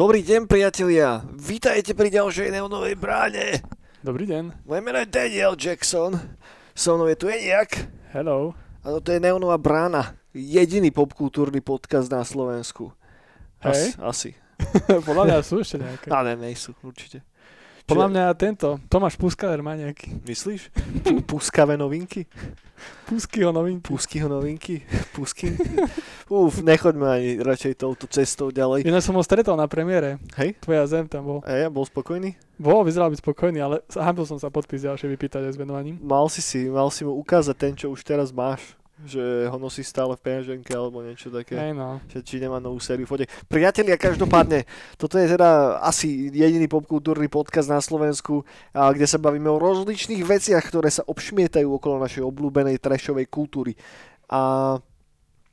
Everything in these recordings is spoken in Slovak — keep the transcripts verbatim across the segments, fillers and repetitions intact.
Dobrý deň, priatelia. Vítajte pri ďalšej Neonovej bráne. Dobrý deň. Moje meno je Daniel Jackson. So mnou je tu Eniak. Hello. A toto je Neonová brána. Jediný popkultúrny podcast na Slovensku. As, hey. Asi. Podľa mňa sú ešte nejaké. Ale nejsú, určite. Podľa mňa tento, Tomáš Puskáver má nejaký. Myslíš? P- Puskavé novinky? Puskyho novinky. Puskyho novinky. Pusky. Uf, nechoďme ani radšej touto cestou ďalej. Ja som ho stretol na premiére. Hej? Tvoja zem tam bol. Hej, bol spokojný? Bol, vyzeral byť spokojný, ale hábil som sa podpis ďalšie vypýtať aj s venovaním. Mal si si, mal si mu ukázať ten, čo už teraz máš. Že ho nosí stále v peňaženke alebo niečo také. Hey no. Že či nemá novú sériu fotiek. Priatelia, každopádne, toto je teda asi jediný popkultúrny podcast na Slovensku, kde sa bavíme o rozličných veciach, ktoré sa obšmietajú okolo našej obľúbenej trashovej kultúry. A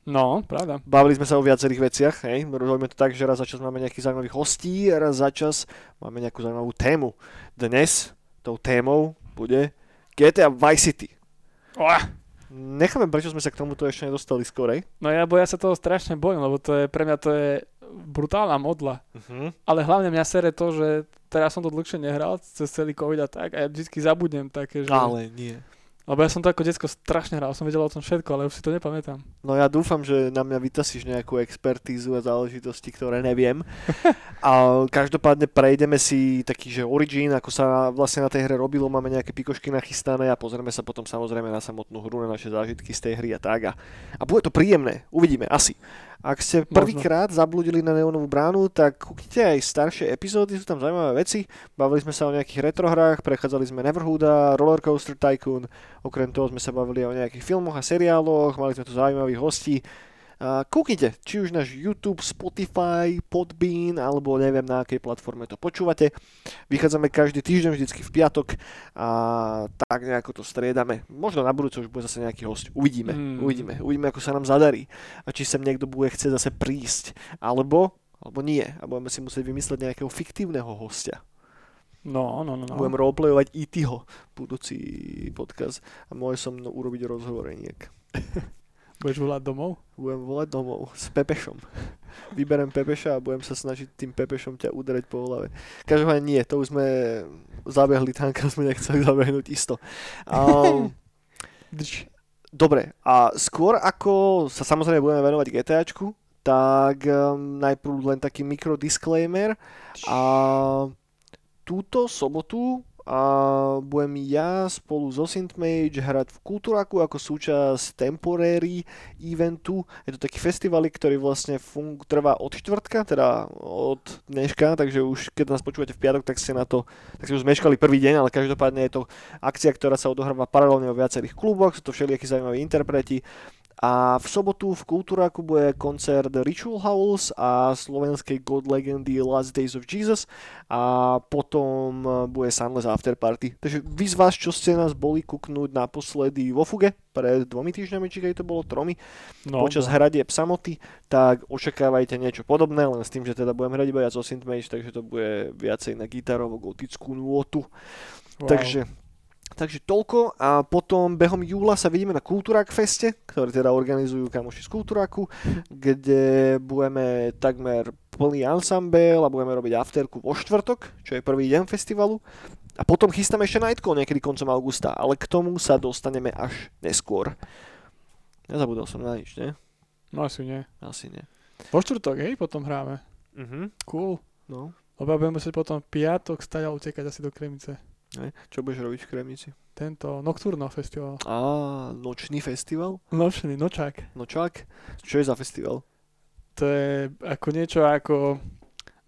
no, pravda. Bavili sme sa o viacerých veciach, hej. Rozhodujeme to tak, že raz za čas máme nejakých zaujímavých hostí, raz za čas máme nejakú zaujímavú tému. Dnes tou témou bude gé té á Vice City. Oh. Necháme, prečo sme sa k tomuto ešte nedostali skorej. No ja, bo ja sa toho strašne bojím, lebo to je, pre mňa to je brutálna modla. Uh-huh. Ale hlavne mňa sere to, že teraz som to dlhšie nehral, cez celý covid a tak, a ja vždycky zabudnem také, že... Ale nie. Lebo ja som to ako decko strašne hral, som vedel o tom všetko, ale už si to nepamätám. No ja dúfam, že na mňa vytasíš nejakú expertízu a záležitosti, ktoré neviem. A každopádne prejdeme si taký, že origin, ako sa vlastne na tej hre robilo, máme nejaké pikošky nachystané a pozrieme sa potom samozrejme na samotnú hru, na naše zážitky z tej hry a tak. A, a bude to príjemné, uvidíme, asi. Ak ste prvýkrát zablúdili na Neonovú bránu, tak kúknite aj staršie epizódy, sú tam zaujímavé veci. Bavili sme sa o nejakých retrohrách, prechádzali sme Neverhooda, Rollercoaster Tycoon, okrem toho sme sa bavili o nejakých filmoch a seriáloch, mali sme tu zaujímavých hostí. Kúknite, či už náš YouTube, Spotify, Podbean, alebo neviem na akej platforme to počúvate. Vychádzame každý týždeň, vždycky v piatok a tak nejako to striedame. Možno na budúce už bude zase nejaký hosť. Uvidíme, mm. uvidíme, uvidíme, ako sa nám zadarí a či sem niekto bude chce zase prísť, alebo, alebo nie. A budeme si musieť vymyslieť nejakého fiktívneho hostia. No, no, no, no. Budem roleplayovať í té-ho, budúci podcast a môže som mnou urobiť rozhovor Eniak. Budeš volať domov? Budem volať domov s pepešom. Vyberem pepeša a budem sa snažiť tým pepešom ťa udrať po hlave. Každopádne nie, to už sme zabehli tam, kam sme nechceli zabehnúť isto. Um, Dobre, a skôr ako sa samozrejme budeme venovať GTAčku, tak um, najprv len taký mikro disclaimer. A túto sobotu a budem ja spolu so SynthMage hrať v Kulturáku ako súčasť temporary eventu. Je to taký festival, ktorý vlastne fun- trvá od štvrtka, teda od dneška, takže už keď nás počúvate v piatok, tak ste na to, tak ste už zmeškali prvý deň, ale každopádne je to akcia, ktorá sa odohráva paralelne vo viacerých kluboch, sú to všelijakí zaujímaví interpreti. A v sobotu v Kulturáku bude koncert Ritual Howls a slovenskej God legendy Last Days of Jesus a potom bude Sunless Afterparty. Takže vy z vás, čo ste nás boli kúknúť naposledy vo Fuge, pred dvomi týždňami, či keď to bolo tromi, no, počas no. hradie Psamoty, tak očakávajte niečo podobné, len s tým, že teda budem hrať iba ja zo SynthMage, takže to bude viacej na gitarovú gotickú nôtu. Wow. Takže... Takže toľko a potom behom júla sa vidíme na Kultúrák feste, ktoré teda organizujú kamoši z Kultúráku, kde budeme takmer plný ansambel a budeme robiť afterku vo štvrtok, čo je prvý deň festivalu. A potom chystáme ešte nightcall niekedy koncom augusta, ale k tomu sa dostaneme až neskôr. Nezabudol som na nič, ne? No asi nie. Asi nie. Vo štvrtok, hej, potom hráme. Mhm. Cool. No. Lebo budeme musieť potom piatok stále utekať asi do Kremnice. Ne? Čo budeš robiť v Kremnici? Tento Nocturno festival. Á, nočný festival? Nočný, nočák. Nočák? Čo je za festival? To je ako niečo ako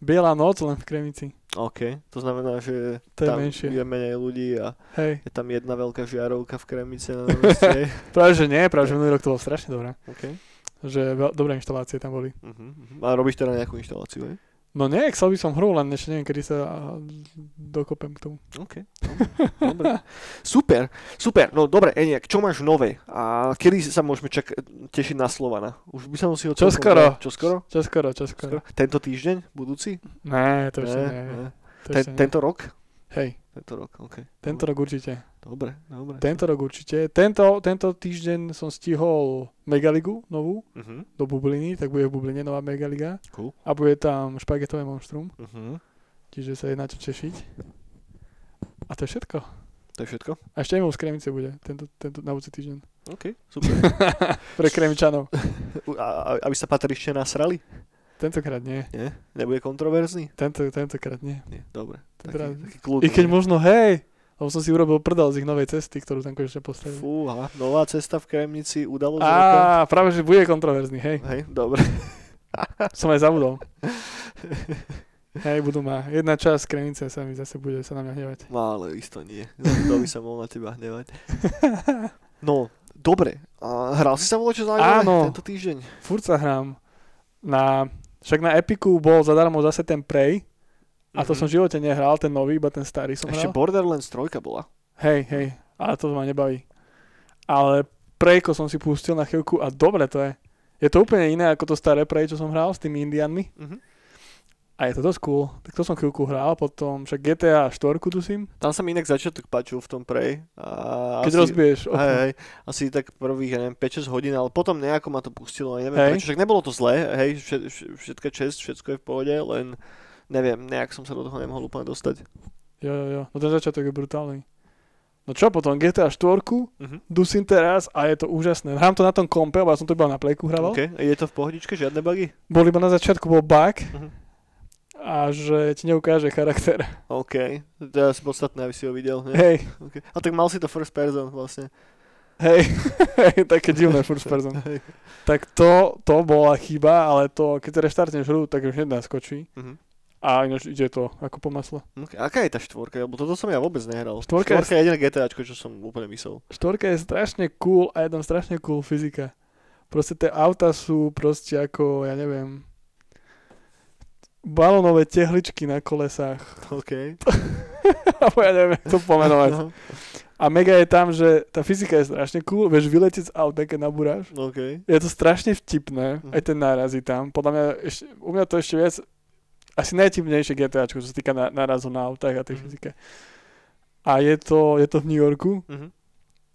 Biela noc, len v Kremnici. OK, to znamená, že to tam je, je menej ľudí a hej. Je tam jedna veľká žiarovka v Kremnici. Práve, že nie, práve, že minulý rok to bolo strašne dobré. Okay. Že veľ, dobré inštalácie tam boli. Uh-huh. A robíš teda nejakú inštaláciu, hej? No nie, chcel by som hru, len ešte neviem, kedy sa dokopem k tomu. OK, dobre. Super, super, no dobre, Eniak, čo máš nové? A kedy sa môžeme čak- tešiť na Slovana? Už by som si ho... Čo skoro? Čo skoro? Čo skoro, čo skoro. Tento týždeň? Budúci? Né, to ešte nie. Ten, tento rok? Hej. Tento rok, okej. Okay. Tento dobre. rok určite. Dobre, dobre. Tento rok určite. Tento, tento týždeň som stihol Megaligu novú, uh-huh. do Bubliny, tak bude v Bubline nová Megaliga. Cool. A bude tam špagetové monštrum. Uh-huh. Čiže sa je na čo tešiť. A to je všetko. To je všetko? A ešte aj môj z Kremnice bude, tento, tento na budúci týždeň. Okej, okay, super. Pre Kremčanov. A, aby sa patrične nasrali? Tentokrát nie. Nie? Nebude kontroverzný? Tento, tentokrát nie. nie. Dobre. Tentokrát... Taký, taký kľudný. I keď možno, hej, lebo som si urobil prdel z ich novej cesty, ktorú tam konečne postavili. Fúha, nová cesta v Kremnici, udalo z roka. Á, práve, že bude kontroverzný, hej. Hej, dobre. Som aj zabudol. Hej, budú ma. Jedna časť Kremnice sa mi zase bude sa na mňa hnevať. No, ale isto nie. Kto by sa mohol na teba hnevať? No, dobre. A hral si sa voľačo zároveň tento týždeň? Áno, furt sa hrám. Na... Však na Epiku bol zadarmo zase ten Prey. A to mm-hmm. som v živote nehral, ten nový, iba ten starý som Ešte hral. Ešte Borderlands trojka bola. Hej, hej, ale to ma nebaví. Ale Prejko som si pustil na chvíľku a dobre to je. Je to úplne iné ako to staré Prey, čo som hral s tými Indianmi. Mm-hmm. A je to dosť cool. Tak to som chvíľku hral, potom však gé té á štyri dusím. Tam sa mi inak začiatok páčil v tom Prey. A Keď asi, rozbiješ. Hej, hej, asi tak prvých, ja neviem, päť šesť hodín, ale potom nejako ma to pustilo. Ja neviem, prečo, však nebolo to zlé, hej, všetka čest, všetko je v pohode, len neviem, nejak som sa do toho nemohol úplne dostať. Jo, jo, jo, no ten začiatok je brutálny. No čo potom, gé té á štyri, uh-huh. dusím teraz a je to úžasné. Hrám to na tom kompe, lebo ja som to iba na plejku hral. Okay. Je to v pohodičke, žiadne bugy? Bol iba na začiatku, bol bug. Uh-huh. A že ti neukáže charakter. OK. To je asi podstatné, aby si ho videl. Nie? Hej. Okay. A tak mal si to first person vlastne. Hej. Také divné first person. Hey. Tak to, to bola chyba, ale to, keď reštartneš hru, tak už jedna skočí. Mm-hmm. A ináč ide to ako po masle. Okay. Aká je tá štvorka? Lebo toto som ja vôbec nehral. Štvorka, štvorka je jediné GTAčko, čo som úplne myslel. Štvorka je strašne cool a je tam strašne cool fyzika. Proste tie auta sú proste ako, ja neviem... balónové tehličky na kolesách. OK. Alebo ja neviem to pomenovať. No. A mega je tam, že tá fyzika je strašne cool. Vieš vyletieť z auta, keď nabúraš. OK. Je to strašne vtipné. Aj ten náraz je tam. Podľa mňa, ešte, u mňa to ešte viac, asi najvtipnejšie GTAčko, čo sa týka nárazov na autách a tej mm. fyzike. A je to, je to v New Yorku. Mm-hmm.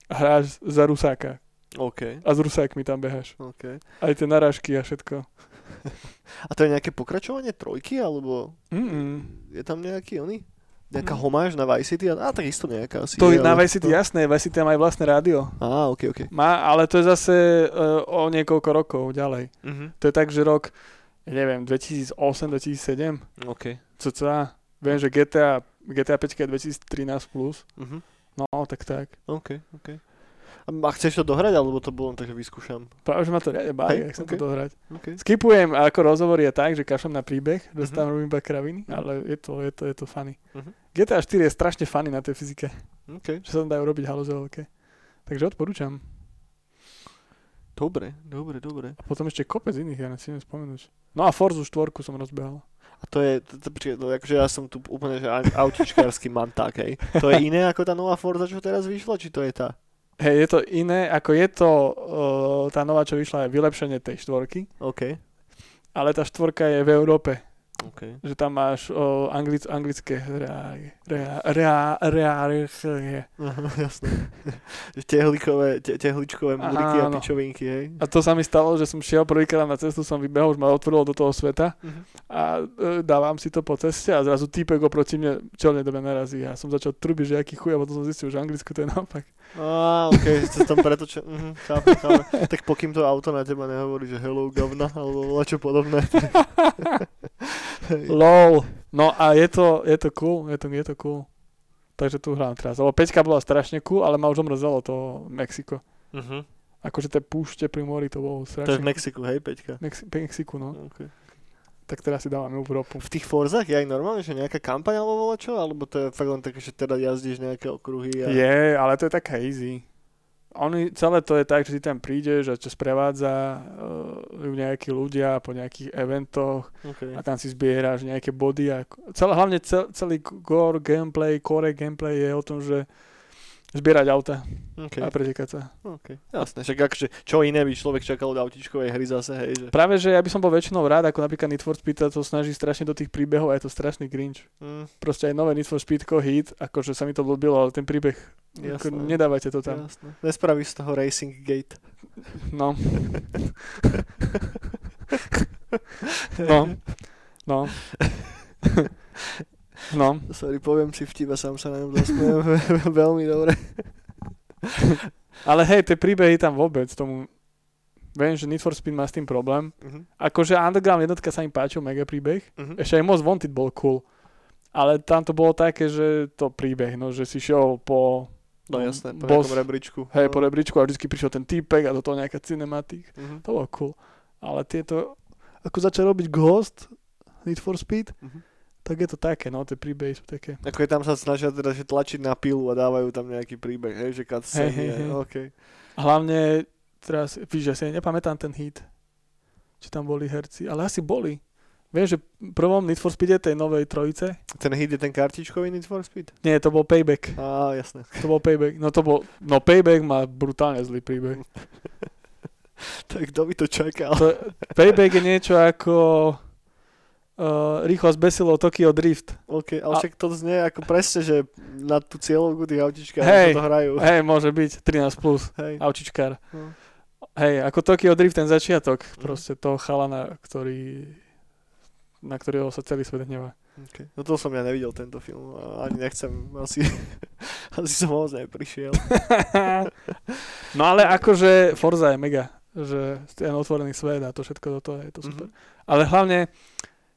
Hráš za Rusáka. OK. A s Rusákmi tam beháš. OK. Aj tie narážky a všetko. A to je nejaké pokračovanie trojky, alebo Mm-mm. je tam nejaký oný? Nejaká homáž na Vice City? Á, tak isto nejaká asi. To je na Vice City, to... jasné, Vice City má aj vlastné rádio. Á, ok, ok. Má, ale to je zase uh, o niekoľko rokov ďalej. Uh-huh. To je tak, že rok, neviem, dvetisícosem dvetisícsedem. Ok. Cca, viem, že gé té á, gé té á päť je dvetisíctrinásť plus. Uh-huh. No, tak tak. Ok, ok. A chceš to dohrať, alebo to bolo, takže vyskúšam? Práve, že ma to riade baví, hey, ak chcem okay. to dohrať. Okay. Skipujem, ako rozhovor je tak, že kašlem na príbeh, že tam uh-huh. robím iba kraviny, uh-huh. ale je to, je to, je to funny. Uh-huh. gé té á štyri je strašne funny na tej fyzike. Okay. Čo sa tam dajú robiť halóze veľké. Takže odporúčam. Dobre, dobre, dobre. A potom ešte kopec iných, ja si neviem spomenúť. No a Forzu štvorku som rozbehal. A to je, to, to, to, akože ja som tu úplne že autičkársky manták, hej. To je iné ako tá nová Forza, čo teraz vyšla, či to je tá? Hej, je to iné, ako je to uh, tá nová, čo vyšla, je vylepšenie tej štvorky. OK. Ale tá štvorka je v Európe. OK. Že tam máš uh, anglic, anglické rea... rea... rea... rea... rea... Aha, jasné. Tehličkové, te, tehličkové múriky a pičovinky, hej. A to sa mi stalo, že som šiel prvýkrát na cestu, som vybehol, už ma otvorilo do toho sveta uh-huh. a uh, dávam si to po ceste a zrazu týpek oproti mne čelne do mňa narazí a som začal trubiť, že aký chuj, a potom som zistil, že Anglicko to je naopak. Á, ah, okej, okay, sa tam pretočil. Mhm, chápem, chápem. Tak pokým to auto na teba nehovorí, že hello, govna, alebo čo podobné. Lol. No a je to, je to cool, je to, je to cool. Takže tu hrám teraz. Lebo peťka bola strašne cool, ale ma už omrzelo to Mexiko. Mhm. Akože tie púšte pri mori, to bolo strašne. To je v Mexiku, hej, peťka? Mexi- Mexiku, no. Okay. Tak teraz si dávame Európu. V tých Forzách je aj normálne, že nejaká kampaň alebo volačo? Alebo to je fakt len tak, že teda jazdíš nejaké okruhy? A... Je, ale to je taká easy. Oni, celé to je tak, že si tam prídeš a čo sprevádza uh, nejakí ľudia po nejakých eventoch okay. a tam si zbieráš nejaké body. A celé, hlavne cel, celý core gameplay, core gameplay je o tom, že Zbierať auta okay. a pretekať sa. Okay. Jasné, však akože čo iné by človek čakal od autičkovej hry zase, hej. Že... Práve, že ja by som bol väčšinou rád, ako napríklad Need for Speed to snaží strašne do tých príbehov a je to strašný cringe. Mm. Proste aj nové Need for Speedko hit, akože sa mi to blbilo, ale ten príbeh, ako, nedávajte to tam. Jasné. Nespravíš z toho Racing Gate. No. no. No. No. Sorry, poviem si vtipa, sám sa na ňom zasmiem veľmi dobre. Ale hej, tie príbehy tam vôbec tomu... Viem, že Need for Speed má s tým problém. Uh-huh. Akože Underground jednotka sa im páčil, mega príbeh. Uh-huh. Ešte aj Most Wanted bol cool. Ale tam to bolo také, že to príbeh, no, že si šiel po... No jasné, po boss, nejakom rebríčku. Hej, no. po rebríčku a vždycky prišiel ten týpek a do toho nejaká cinematik. Uh-huh. To bolo cool. Ale tieto... Ako začal robiť Ghost, Need for Speed... Uh-huh. Tak je to také, no, tie príbehy sú také. Ako je tam sa snažia teda, že tlačiť na pilu a dávajú tam nejaký príbeh, hej, že cutscene, hey, hey, hey. okej. Okay. Hlavne, teraz, víš, ja si nepamätám ten hit, či tam boli herci, ale asi boli. Viem, že prvom Need for Speed je tej novej trojice. Ten hit je ten kartičkový Need for Speed? Nie, to bol Payback. Á, jasné. To bol Payback, no to bol, no Payback má brutálne zlý príbeh. Tak kto by to čakal? To, Payback je niečo ako... Uh, rýchlo zbesilo Tokyo Drift. OK, ale a... však to znie ako presne, že na tú cieľovku tých autičkárov hey, to hrajú. Hej, môže byť, trinásť plus, hey. autičkár. No. Hej, ako Tokyo Drift, ten začiatok, mm. proste toho chalana, ktorý, na ktorého sa celý svet hnevá. Okay. No to som ja nevidel tento film, ani nechcem, asi, asi som ho neprišiel. No ale akože Forza je mega, že ten otvorený svet a to všetko do toho je to super. Mm-hmm. Ale hlavne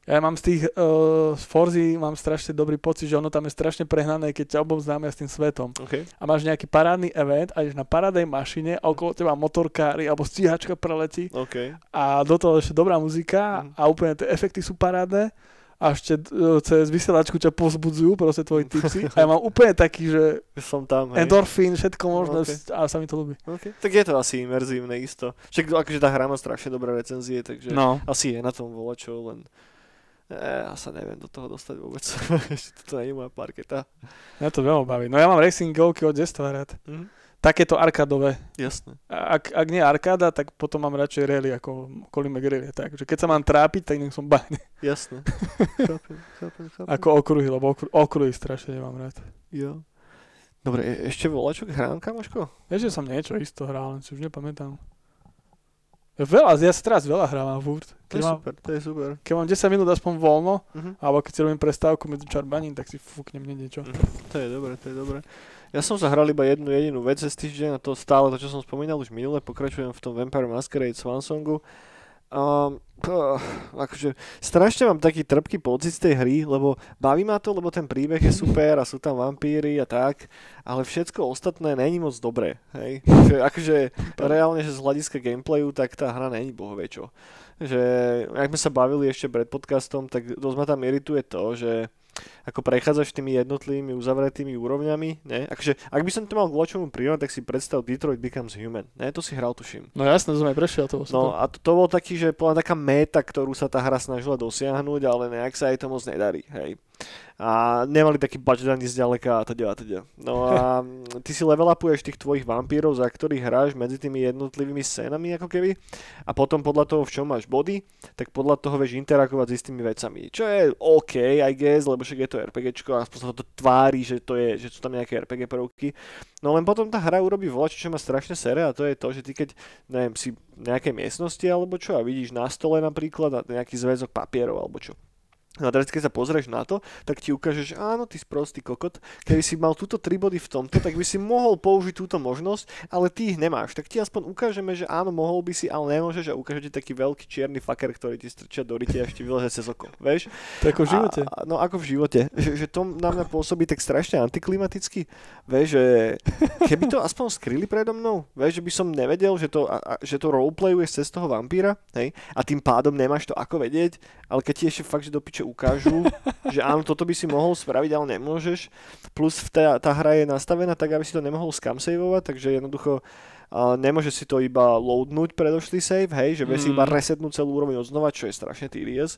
ja mám z tých uh, z Forzy mám strašne dobrý pocit, že ono tam je strašne prehnané, keď ťa oboznáme s tým svetom. Okay. A máš nejaký parádny event a ideš na parádnej mašine a okolo teba motorkári alebo stíhačka preletí. Okay. A do toho ešte dobrá muzika mm. a úplne tie efekty sú parádne a ešte uh, cez vysielačku ťa povzbudzujú proste tvoji tipsy. A ja mám úplne taký, že som tam, hej. endorfín, všetko možné okay. a sa mi to ľúbi. Okay. Tak je to asi imerzívne isto. Však akože tá hra má strašne dobré recenzie, takže no. asi je na tom volačo, len ja sa neviem do toho dostať vôbec. Toto nie je moja parketa. Ja to veľmi baví. No ja mám racing golky od detstva rád. Mm. Takéto arkádové. Jasné. Ak, ak nie arkáda, tak potom mám radšej rally ako Colin McRally. Takže keď sa mám trápiť, tak nech som bahne. Jasné. chápem, chápem, chápem. Ako okruhy, lebo okru, okruhy strašne nemám rád. Jo. Dobre, e- ešte volačok hrám, kamoško? Vieš, že som niečo isto hral, len si už nepamätám. Veľa, ja sa teraz veľa hrávam furt. To je mám, super, to je super. Keď mám desať minút aspoň voľno, uh-huh. alebo keď si robím prestávku medzi čarbaním, tak si fúknem niečo. Uh-huh. To je dobré, to je dobré. Ja som zahral iba jednu jedinú vec z týždeň a to stále, to čo som spomínal už minule, pokračujem v tom Vampire Masquerade Swansongu. Um, uh, akože strašne mám taký trpký pocit z tej hry, lebo baví ma to, lebo ten príbeh je super a sú tam vampíry a tak, ale všetko ostatné není moc dobré, hej? Akože reálne, že z hľadiska gameplayu, tak tá hra není bohvie čo. Že, ak sme sa bavili ešte pred podcastom, tak dosť ma tam irituje to, že ako prechádzaš tými jednotlivými uzavretými úrovňami, ne? Akože, ak by som to mal k voľačomu prírodu, tak si predstav Detroit Becomes Human, ne? To si hral, tuším. No jasné, to som aj prešiel toho. No a to, to bol taký, že bola taká méta, ktorú sa tá hra snažila dosiahnuť, ale nejak sa aj to moc nedarí, hej. A nemali taký budget ani zďaleka a teda a teda. No a ty si level upuješ tých tvojich vampírov, za ktorých hráš medzi tými jednotlivými scénami ako keby a potom podľa toho, v čom máš body, tak podľa toho vieš interagovať s istými vecami. Čo je OK, I guess, lebo však je to RPGčko a aspoň sa to tvári, že to je, že sú tam nejaké er pé gé prvky. No len potom tá hra urobí volačo, čo ma strašne sere a to je to, že ty keď, neviem, si v nejakej miestnosti alebo čo a vidíš na stole napríklad a nejaký zväzok papierov alebo čo. No a teraz, keď sa pozrieš na to, tak ti ukážeš, áno, ty sprostý kokot, keby si mal túto tri body v tomto, tak by si mohol použiť túto možnosť, ale ty ich nemáš. Tak ti aspoň ukážeme, že áno, mohol by si, ale nemôžeš a ukáže ti taký veľký čierny faker, ktorý ti strčia do ryti a ešte vyleže cez oko, vieš? To ako v živote. A, no ako v živote, že, že to na mňa pôsobí tak strašne antiklimaticky, vieš, že keby to aspoň skryli predo mnou, vieš, že by som nevedel, že to, a, a, že to roleplayuješ cez toho vampíra, hej? A tým pádom nemáš to ako vedieť, ale keď ti ešte fakt, že do piče ukážu, že áno, toto by si mohol spraviť, ale nemôžeš. Plus tá, tá hra je nastavená tak, aby si to nemohol scamsavovať, takže jednoducho uh, nemôže si to iba loadnúť predošlý save, hej, že vie mm. si iba resetnúť celú úroveň odznova, čo je strašne tedious.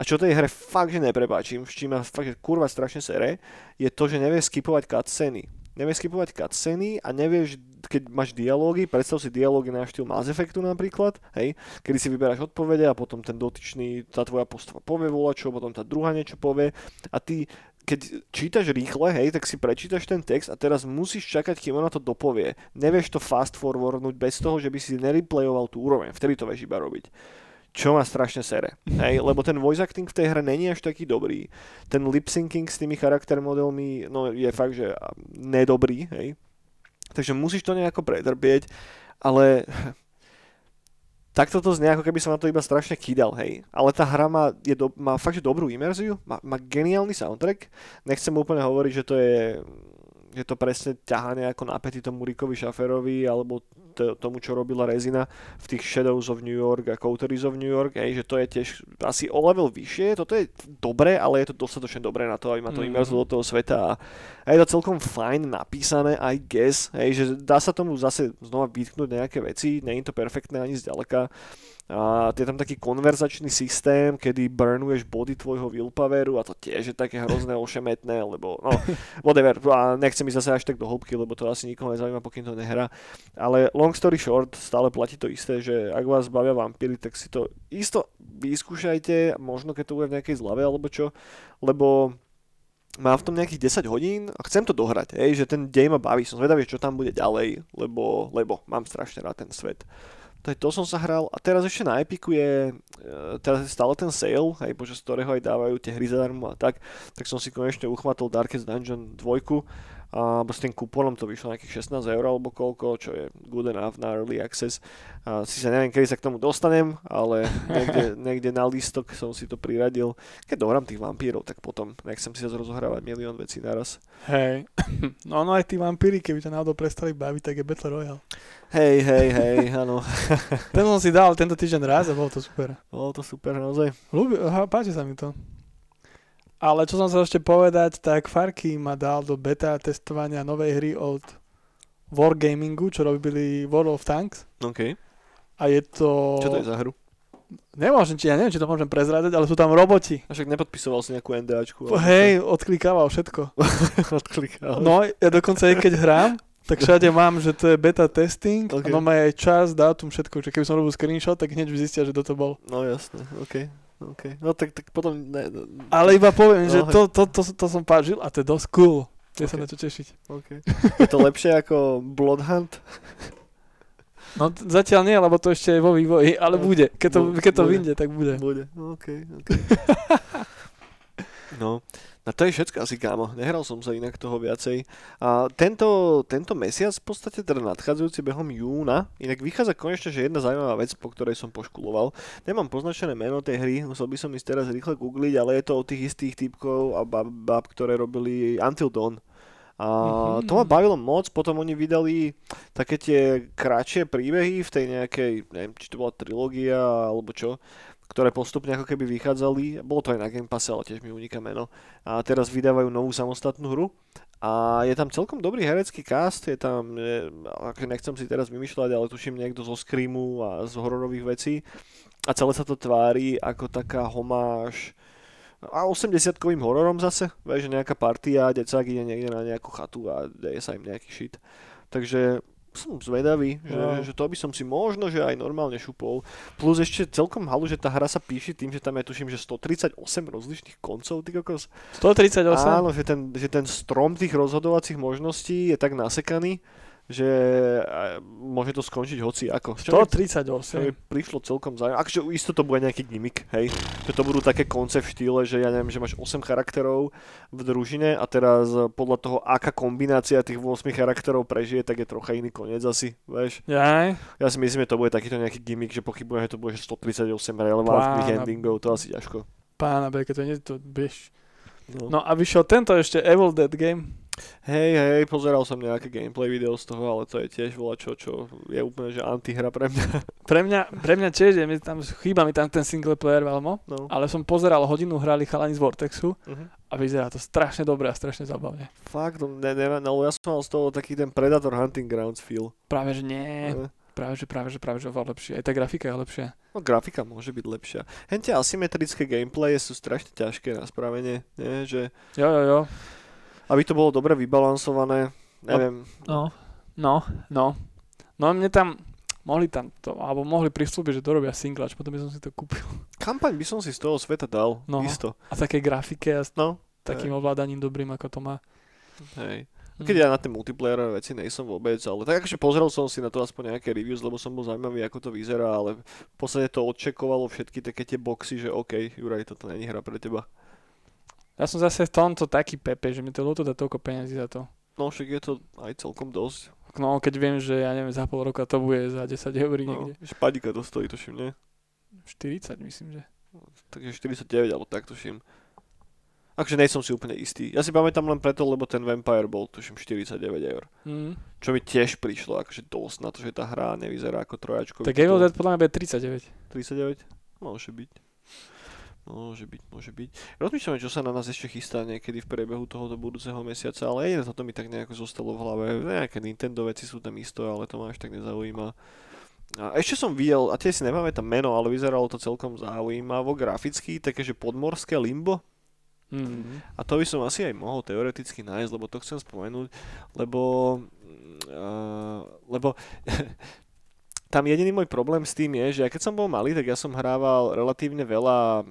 A čo tej hre fakt, že neprepáčim, s čím ma fakt, že kurva strašne sere, je to, že nevie skipovať cutscény. nevieš skipovať cutscény a nevieš, keď máš dialógy, predstav si dialógy na štýl Mass Effectu napríklad, hej, kedy si vyberáš odpovede a potom ten dotyčný, tá tvoja postava povie volačo, potom tá druhá niečo povie a ty, keď čítaš rýchle, hej, tak si prečítaš ten text a teraz musíš čakať, kým ona to dopovie. Nevieš to fast forwardnúť bez toho, že by si nereplayoval tú úroveň, vtedy to vieš iba robiť. Čo ma strašne sere, hej, lebo ten voice acting v tej hre není až taký dobrý. Ten lip syncing s tými charakter modelmi, no je fakt, že nedobrý, hej. Takže musíš to nejako predrbieť, ale takto to znie, ako keby som na to iba strašne kýdal, hej. Ale tá hra má, je do, má fakt, že dobrú imerziu, má, má geniálny soundtrack. Nechcem úplne hovoriť, že to je, je to presne ťahanie ako napätý tomu Rickovi Šaferovi, alebo tomu, čo robila Rezina v tých Shadows of New York a Coteries of New York, hej, že to je tiež asi o level vyššie, toto je dobré, ale je to dostatočne dobré na to, aby ma to imerzlo do toho sveta a je to celkom fajn napísané, I guess, hej, že dá sa tomu zase znova vytknúť nejaké veci, nie je to perfektné ani zďaleka. A je tam taký konverzačný systém, kedy burnuješ body tvojho willpoweru a to tiež je také hrozné ošemetné, lebo no, whatever, a nechcem ísť zase až tak do hĺbky, lebo to asi nikoho nezaujíma, pokým to nehrá. Ale long story short, stále platí to isté, že ak vás bavia vampíry, tak si to isto vyskúšajte, možno keď to bude v nejakej zlave alebo čo, lebo má v tom nejakých desať hodín a chcem to dohrať, hej, že ten dej ma baví, som zvedavý, čo tam bude ďalej, lebo, lebo mám strašne rád ten svet. To som sa hral a teraz ešte na Epiku je, teraz je stále ten sale, aj počas ktorého aj dávajú tie hry zadarmo a tak, tak som si konečne uchmatol Darkest Dungeon dva a s tým kupónom to vyšlo nejakých šestnásť eur alebo koľko, čo je good enough na early access. A si sa neviem, kedy sa k tomu dostanem, ale niekde, niekde na lístok som si to priradil. Keď dohrám tých vampírov, tak potom nechcem si zase rozohrávať milión vecí naraz. Hej, no ono aj tí vampíri, keby ťa náhodou prestali baviť, tak je Battle Royale. Hej, hej, hej, áno. Ten som si dal tento týždeň raz a bolo to super. Bolo to super, naozaj. Ľúbi, aha, páči sa mi to. Ale čo som sa ešte povedať, tak Farky ma dal do beta testovania novej hry od Wargamingu, čo robili World of Tanks. OK. A je to... Čo to je za hru? Nemôžem, či ja neviem, či to môžem prezrádať, ale sú tam roboti. A však nepodpisoval si nejakú NDAčku? Ale... Hej, odklikával všetko. Odklikával. No, ja dokonca aj keď hrám, tak všade mám, že to je beta testing, okay. A no má aj čas, dátum, všetko. Čiže keby som robil screenshot, tak hneď zistia, že kto to bol. No jasne, OK. Okay. No tak, tak potom... Ne, no. Ale iba poviem, no, že to, to, to, to som páčil a to je dosť cool. Ja okay. Sa na to tešiť. Okay. Je to lepšie ako Bloodhunt? No t- zatiaľ nie, lebo to ešte je vo vývoji, ale no, bude. Keď to, bu- keď to bude. Vyjde, tak bude. Bude, no okej. Okay, okay. No, na to je všetko asi, kámo. Nehral som sa inak toho viacej. A tento, tento mesiac, v podstate teda nadchádzajúci behom júna, inak vychádza konečne, že jedna zaujímavá vec, po ktorej som poškuloval. Nemám poznačené meno tej hry, musel by som ísť teraz rýchle googliť, ale je to od tých istých typkov a bab, bab ktoré robili Until Dawn. A mm-hmm. To ma bavilo moc, potom oni vydali také tie kratšie príbehy v tej nejakej, neviem, či to bola trilógia alebo čo, ktoré postupne ako keby vychádzali, bolo to aj na Game Passe, ale tiež mi uniká meno, a teraz vydávajú novú samostatnú hru a je tam celkom dobrý herecký cast, je tam, je, nechcem si teraz vymýšľať, ale tuším niekto zo Screamu a z hororových vecí a celé sa to tvári ako taká homáž a osemdesiatkovým hororom zase, vieš, nejaká partia, decák ide niekde na nejakú chatu a deje sa im nejaký shit, takže... som zvedavý, že, no. Že to by som si možno, že aj normálne šupol. Plus ešte celkom halu, že tá hra sa píši tým, že tam ja tuším, že stotridsaťosem rozličných koncov, ty kokos. stotridsaťosem? Áno, že ten, že ten strom tých rozhodovacích možností je tak nasekaný, že môže to skončiť hoci ako. stotridsaťosem. Čo mi prišlo celkom zaujímavé. Akže isto to bude nejaký gimmick, hej. Že to budú také konce v štýle, že ja neviem, že máš osem charakterov v družine a teraz podľa toho, aká kombinácia tých osem charakterov prežije, tak je trocha iný koniec asi, vieš. Jaj. Ja si myslím, že to bude takýto nejaký gimmick, že pochybujem, že to bude že stotridsaťosem relevantných endingov, to asi ťažko. Pána Beka, to nie je to, vieš. No. No a vyšiel tento ešte Evil Dead game. Hej, hej, pozeral som nejaké gameplay video z toho, ale to je tiež volačo, čo je úplne, že antihra pre mňa. Pre mňa, pre mňa tiež, je, mi tam, chýba mi tam ten single player veľmo, no. Ale som pozeral hodinu, hrali chalani z Vortexu uh-huh. A vyzerá to strašne dobre a strašne zábavne. Fakt, no, ne, ne, no ja som mal z toho taký ten Predator Hunting Grounds feel. Práve, že nie. Uh-huh. Práve, že práve, že práve, že oveľa lepšie. Aj tá grafika je lepšia. No grafika môže byť lepšia. Hentie asymetrické gameplaye sú strašne ťažké na spravenie, nie? Že... Jo, jo, jo. Aby to bolo dobre vybalansované, neviem. No, no, no. No mne tam, mohli tam to, alebo mohli prislúbiť, že to robia singlač, potom by som si to kúpil. Kampaň by som si z toho sveta dal, no, isto. A také grafike a s no, takým hej. ovládaním dobrým, ako to má. Hej. Keď ja na tie multiplayerové veci nejsom vôbec, ale tak akože pozrel som si na to aspoň nejaké reviews, lebo som bol zaujímavý, ako to vyzerá, ale v podstate to odčekovalo všetky také tie boxy, že OK, Juraj, toto není hra pre teba. Ja som zase v tomto taký pepe, že mi to ľúto dá toľko peniazy za to. No však je to aj celkom dosť. No keď viem, že ja neviem, za pol roka to bude za desať eur niekde. No, špadíka to stojí, tuším, nie? štyridsať myslím, že. No, takže štyridsaťdeväť, alebo tak tuším. Akože nejsom si úplne istý. Ja si pamätám len preto, lebo ten Vampire bol, tuším, štyridsaťdeväť eur. Mm. Čo mi tiež prišlo, akože dosť na to, že tá hra nevyzerá ako trojačko. Tak Evil Dead podľa mňa bude tridsaťdeväť. tridsaťdeväť? Môže byť. Môže byť, môže byť. Rozmýšľame, čo sa na nás ešte chystá niekedy v priebehu tohoto budúceho mesiaca, ale jedno toto mi tak nejako zostalo v hlave. Nejaké Nintendo veci sú tam isto, ale to ma až tak nezaujíma. A ešte som videl, a tiež si nepamätám meno, ale vyzeralo to celkom zaujímavo, graficky, takéže podmorské limbo. Mm-hmm. A to by som asi aj mohol teoreticky nájsť, lebo to chcem spomenúť, lebo, uh, lebo tam jediný môj problém s tým je, že ja keď som bol malý, tak ja som hrával relatívne veľa uh,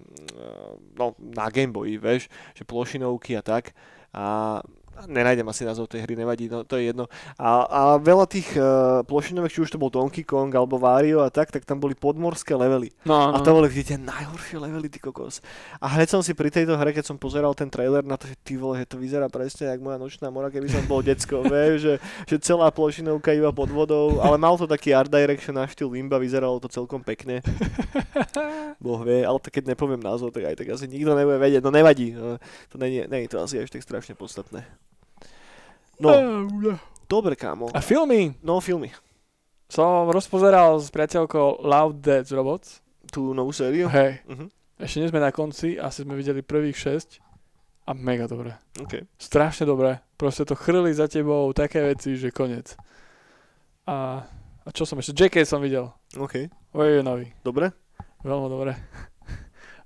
no, na Gameboyi, vieš, že plošinovky a tak a nenájdem asi názov tej hry, nevadí, no to je jedno. A, a veľa tých uh, plošinovek, či už to bol Donkey Kong alebo Wario a tak, tak tam boli podmorské levely. No, no. A to boli tie najhoršie levely, ty kokos. A hneď som si pri tejto hre, keď som pozeral ten trailer na to, že ty vole, to vyzerá presne jak moja nočná mora, keby som bol decko, vieš, že, že celá plošinovka iba pod vodou, ale mal to taký art direction na štýl Limba, vyzeralo to celkom pekne. Boh vie, ale keď nepoviem názov, tak aj tak asi nikto nebude vedieť, no nevadí, no, to nie je to asi ešte strašne podstatné. No, dobre kámo. A filmy? No, filmy. Som rozpozeral s priateľkou Love Dead Robots. Tú novú sériu? Hej. Uh-huh. Ešte nie sme na konci, asi sme videli prvých šesť a mega dobre. Okay. Strašne dobre. Proste to chrli za tebou také veci, že koniec. A, a čo som ešte? J K som videl. OK. Oj, je nový. Dobre? Veľmi dobre.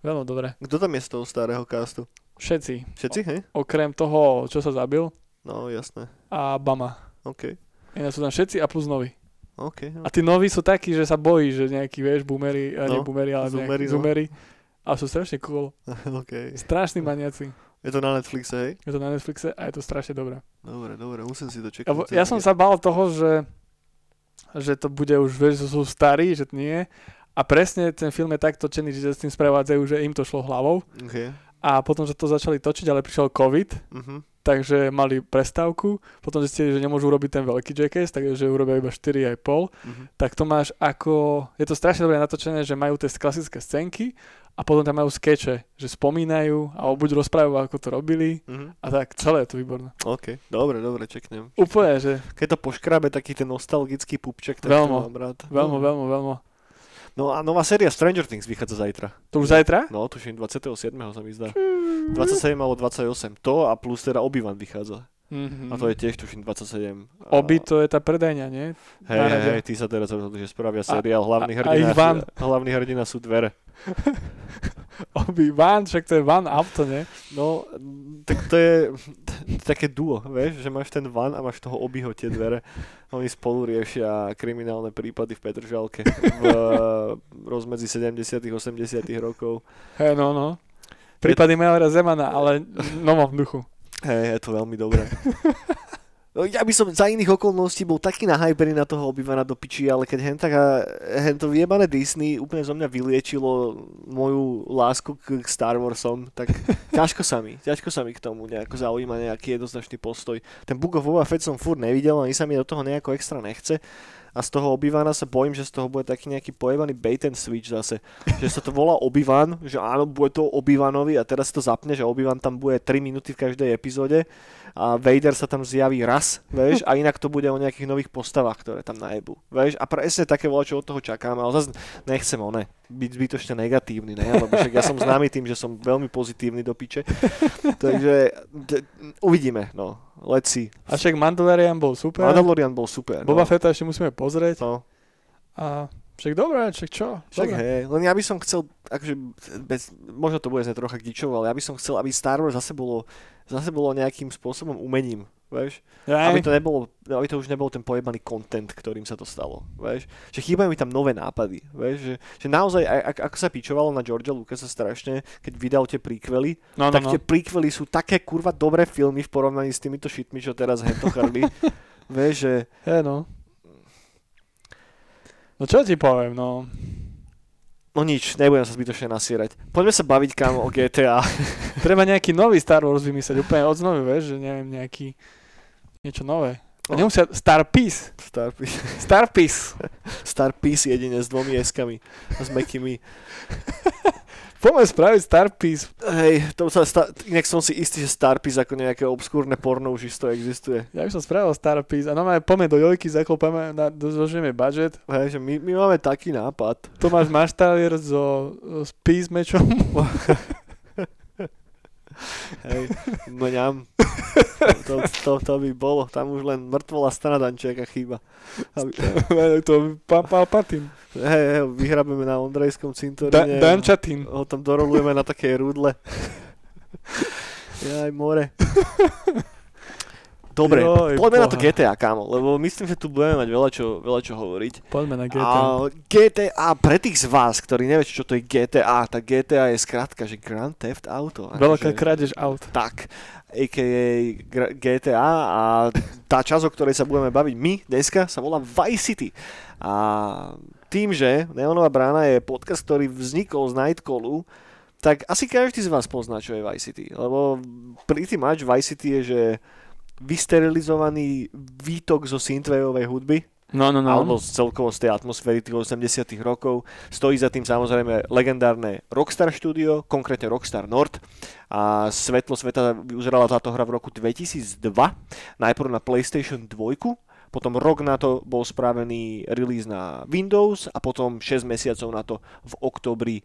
Veľmi dobre. Kto tam je z toho starého castu? Všetci. Všetci, hej? O- okrem toho, čo sa zabil. No, jasné. A Bama. OK. Iné sú tam všetci a plus noví. OK. No. A tí noví sú takí, že sa bojí, že nejakí, vieš, boomeri, a no, nie boomeri, ale zoomery, no. zoomery. A sú strašne cool. OK. Strašní maniaci. Je to na Netflixe, hej? Je to na Netflixe a je to strašne dobré. Dobre, dobre, musím si to čekať. Ja, ja som sa bál toho, že, že to bude už, vieš, že sú starí, že nie. A presne ten film je tak točený, že s tým sprevádzajú, že im to šlo hlavou. OK. A potom, že to začali točiť, ale prišiel COVID. Uh-huh. Takže mali prestávku, potom zistili, že nemôžu urobiť ten veľký jackass, takže urobia iba štyri a pol, mm-hmm. tak to máš ako, je to strašne dobre natočené, že majú tie klasické scénky a potom tam majú skeče, že spomínajú a buď rozprávajú, ako to robili mm-hmm. a tak, celé je to výborné. OK, dobre, dobre, čeknem. Úplne, že... Keď to poškrabe taký ten nostalgický pupček, tak veľmi, to mám rád. Veľmi, mm. veľmi, veľmi. No a nová séria Stranger Things vychádza zajtra. To už zajtra? No, tuším dvadsiateho siedmeho sa mi zdá. dvadsaťsedem alebo dvadsaťosem To a plus teda Obi-Wan vychádza. Mm-hmm. A to je tiež tuším dvadsaťsedem A... Obi to je tá predajňa, nie? Hej, hej, hej, tí sa teraz rozhodli, že spravia seriál. Hlavný hrdina, hlavný hrdina sú dvere. Obi-Wan, však to je Van Auto, nie? No, tak to je také duo, vieš, že máš ten Van a máš toho Obiho, tie dvere. Oni spolu riešia kriminálne prípady v Petržalke v rozmedzi sedemdesiatych osemdesiatych rokov. Hej, no, no. Prípady to... Majora Zemana, ale novom duchu. Hej, je to veľmi dobré. No, ja by som za iných okolností bol taký nahypený na toho Obi-Wana do piči, ale keď hen, taká, hen to vyjebané Disney úplne zo mňa vyliečilo moju lásku k Star Warsom, tak ťažko sa mi, ťažko sa mi k tomu nejako zaujíma nejaký jednoznačný postoj. Ten Book of Boba Fett som furt nevidel, ani sa mi do toho nejako extra nechce. A z toho Obi-Wana sa bojím, že z toho bude taký nejaký pojebaný bait and switch zase. Že sa to volá Obi-Wan, že áno, bude to Obi-Wanovi a teraz to zapne, že Obi-Wan tam bude tri minúty v každej epizóde a Vader sa tam zjaví raz, vieš, a inak to bude o nejakých nových postavách, ktoré tam najebú, vieš. A presne také voľa, čo od toho čakám, ale zase nechcem oné byť zbytočne negatívny, ne? Lebo však ja som známy tým, že som veľmi pozitívny do piče. Takže d- uvidíme, no. Let's see. A však Mandalorian bol super. Mandalorian bol super. Boba no. Fetta ešte musíme pozrieť. No. A Však dobre, však čo? Však dobre. Hej, len ja by som chcel, akože bez, možno to bude zať trocha kdičov, ale ja by som chcel, aby Star Wars zase bolo, zase bolo nejakým spôsobom umením, vieš? Aj. Aby to nebolo, aby to už nebol ten pojebaný content, ktorým sa to stalo, vieš? Že chýbajú mi tam nové nápady, vieš? Že, že naozaj, ako sa pičovalo na Georgia Lucasa strašne, keď vydal tie prequely, no, tak no, tie no. prequely sú také kurva dobré filmy v porovnaní s týmito shitmi, čo teraz hento chrli, vieš, že... Hey, no. No čo ti poviem, no... No nič, nebudem sa zbytočne nasierať. Poďme sa baviť, kámo, o gé té á. Treba nejaký nový Star Wars vymyslieť, úplne od znovu, vieš, že neviem, nejaký... Niečo nové. A nemusia... Star Peace. Star Peace. Star Peace. Star Peace jedine s dvomi eskami. A s mäkkými. Poďme spraviť Star Peace. Hej, to sa... Star... Inak som si istý, že Star Peace ako nejaké obskúrne porno už isto existuje. Ja by som spravil Star Peace. A no máme, poďme do Jojky, zaklopáme, dožijeme budžet. Hej, že my, my máme taký nápad. Tomáš Maštalier so, s Peace mečom. Hej, mňam. To, to, to by bolo. Tam už len mŕtvola strana Dančiaka chýba. Aby... To pán pá, Patin. Hej, hej, vyhrabeme na Ondrejskom cintoríne. Da, Dančatín. Ho tam dorolujeme na takej rúdle. Jaj, more. Dobre, Joj, poďme boha. Na to gé té á, kámo, lebo myslím, že tu budeme mať veľa čo, veľa čo hovoriť. Poďme na gé té á. A gé té á, pre tých z vás, ktorí neviete, čo to je gé té á, tak gé té á je skrátka, že Grand Theft Auto. Veľká krádež aut. Tak, á ká á gé té á a tá časť, o ktorej sa budeme baviť my dneska, sa volá Vice City. A tým, že Neonová brána je podcast, ktorý vznikol z Nightcallu, tak asi každý z vás pozná, čo je Vice City, lebo pretty much Vice City je, že vysterilizovaný výtok zo synthwaveovej hudby, no, no, no. alebo celkovo z tej atmosféry tých osemdesiatych rokov. Stojí za tým samozrejme legendárne Rockstar štúdio, konkrétne Rockstar North, a svetlo sveta využrala táto hra v roku dvetisícdva, najprv na PlayStation dva, potom rok na to bol spravený release na Windows a potom šesť mesiacov na to v októbri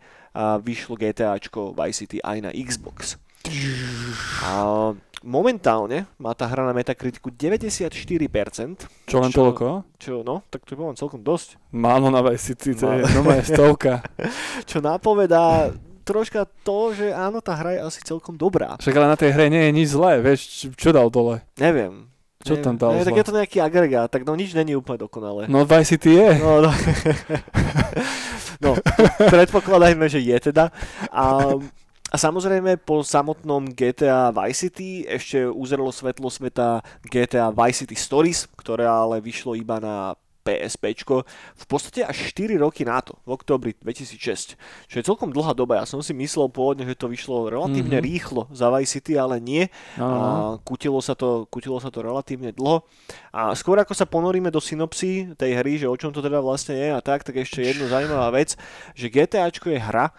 vyšlo GTAčko Vice City aj na Xbox. A momentálne má tá hra na Metacriticu deväťdesiatštyri percent. Čo len toľko? Čo, no, tak to je celkom dosť. Málo na Vice City, to je doma je stovka. Čo napovedá troška to, že áno, tá hra je asi celkom dobrá. Však ale na tej hre nie je nič zlé, vieš, čo dal dole? Neviem. Čo neviem, tam dal neviem, zlé? Tak je to nejaký agregát, tak no nič není úplne dokonalé. No Vice City je. No, no. No, predpokladajme, že je teda. A... A samozrejme po samotnom gé té á Vice City ešte uzrelo svetlo sveta gé té á Vice City Stories, ktoré ale vyšlo iba na PSPčko v podstate až štyri roky na to, v októbri dvetisícšesť. Čo je celkom dlhá doba. Ja som si myslel pôvodne, že to vyšlo relatívne mm-hmm. rýchlo za Vice City, ale nie. A kutilo sa to, kutilo sa to relatívne dlho. A skôr ako sa ponoríme do synopsy tej hry, že o čom to teda vlastne je a tak, tak ešte jedna zaujímavá vec, že GTAčko je hra,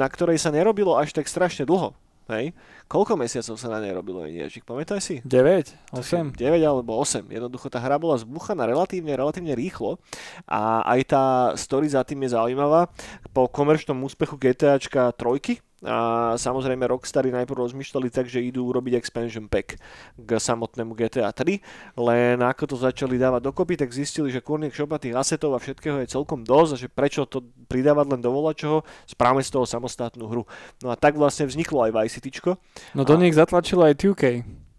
na ktorej sa nerobilo až tak strašne dlho, hej? Koľko mesiacov sa na nej robilo, Eniačik, pamätaj si? deväť, osem. deväť alebo osem, jednoducho tá hra bola zbuchaná relatívne, relatívne rýchlo a aj tá story za tým je zaujímavá. Po komerčnom úspechu GTAčka trojky a samozrejme Rockstary najprv rozmýšľali tak, že idú urobiť expansion pack k samotnému GTA tri, len ako to začali dávať dokopy, tak zistili, že kurník šopa tých asetov a všetkého je celkom dosť a že prečo to pridávať len do volačoho, správame z toho samostatnú hru. No a tak vlastne vzniklo aj Vice Cityčko. No do a... nich zatlačil aj dva ká,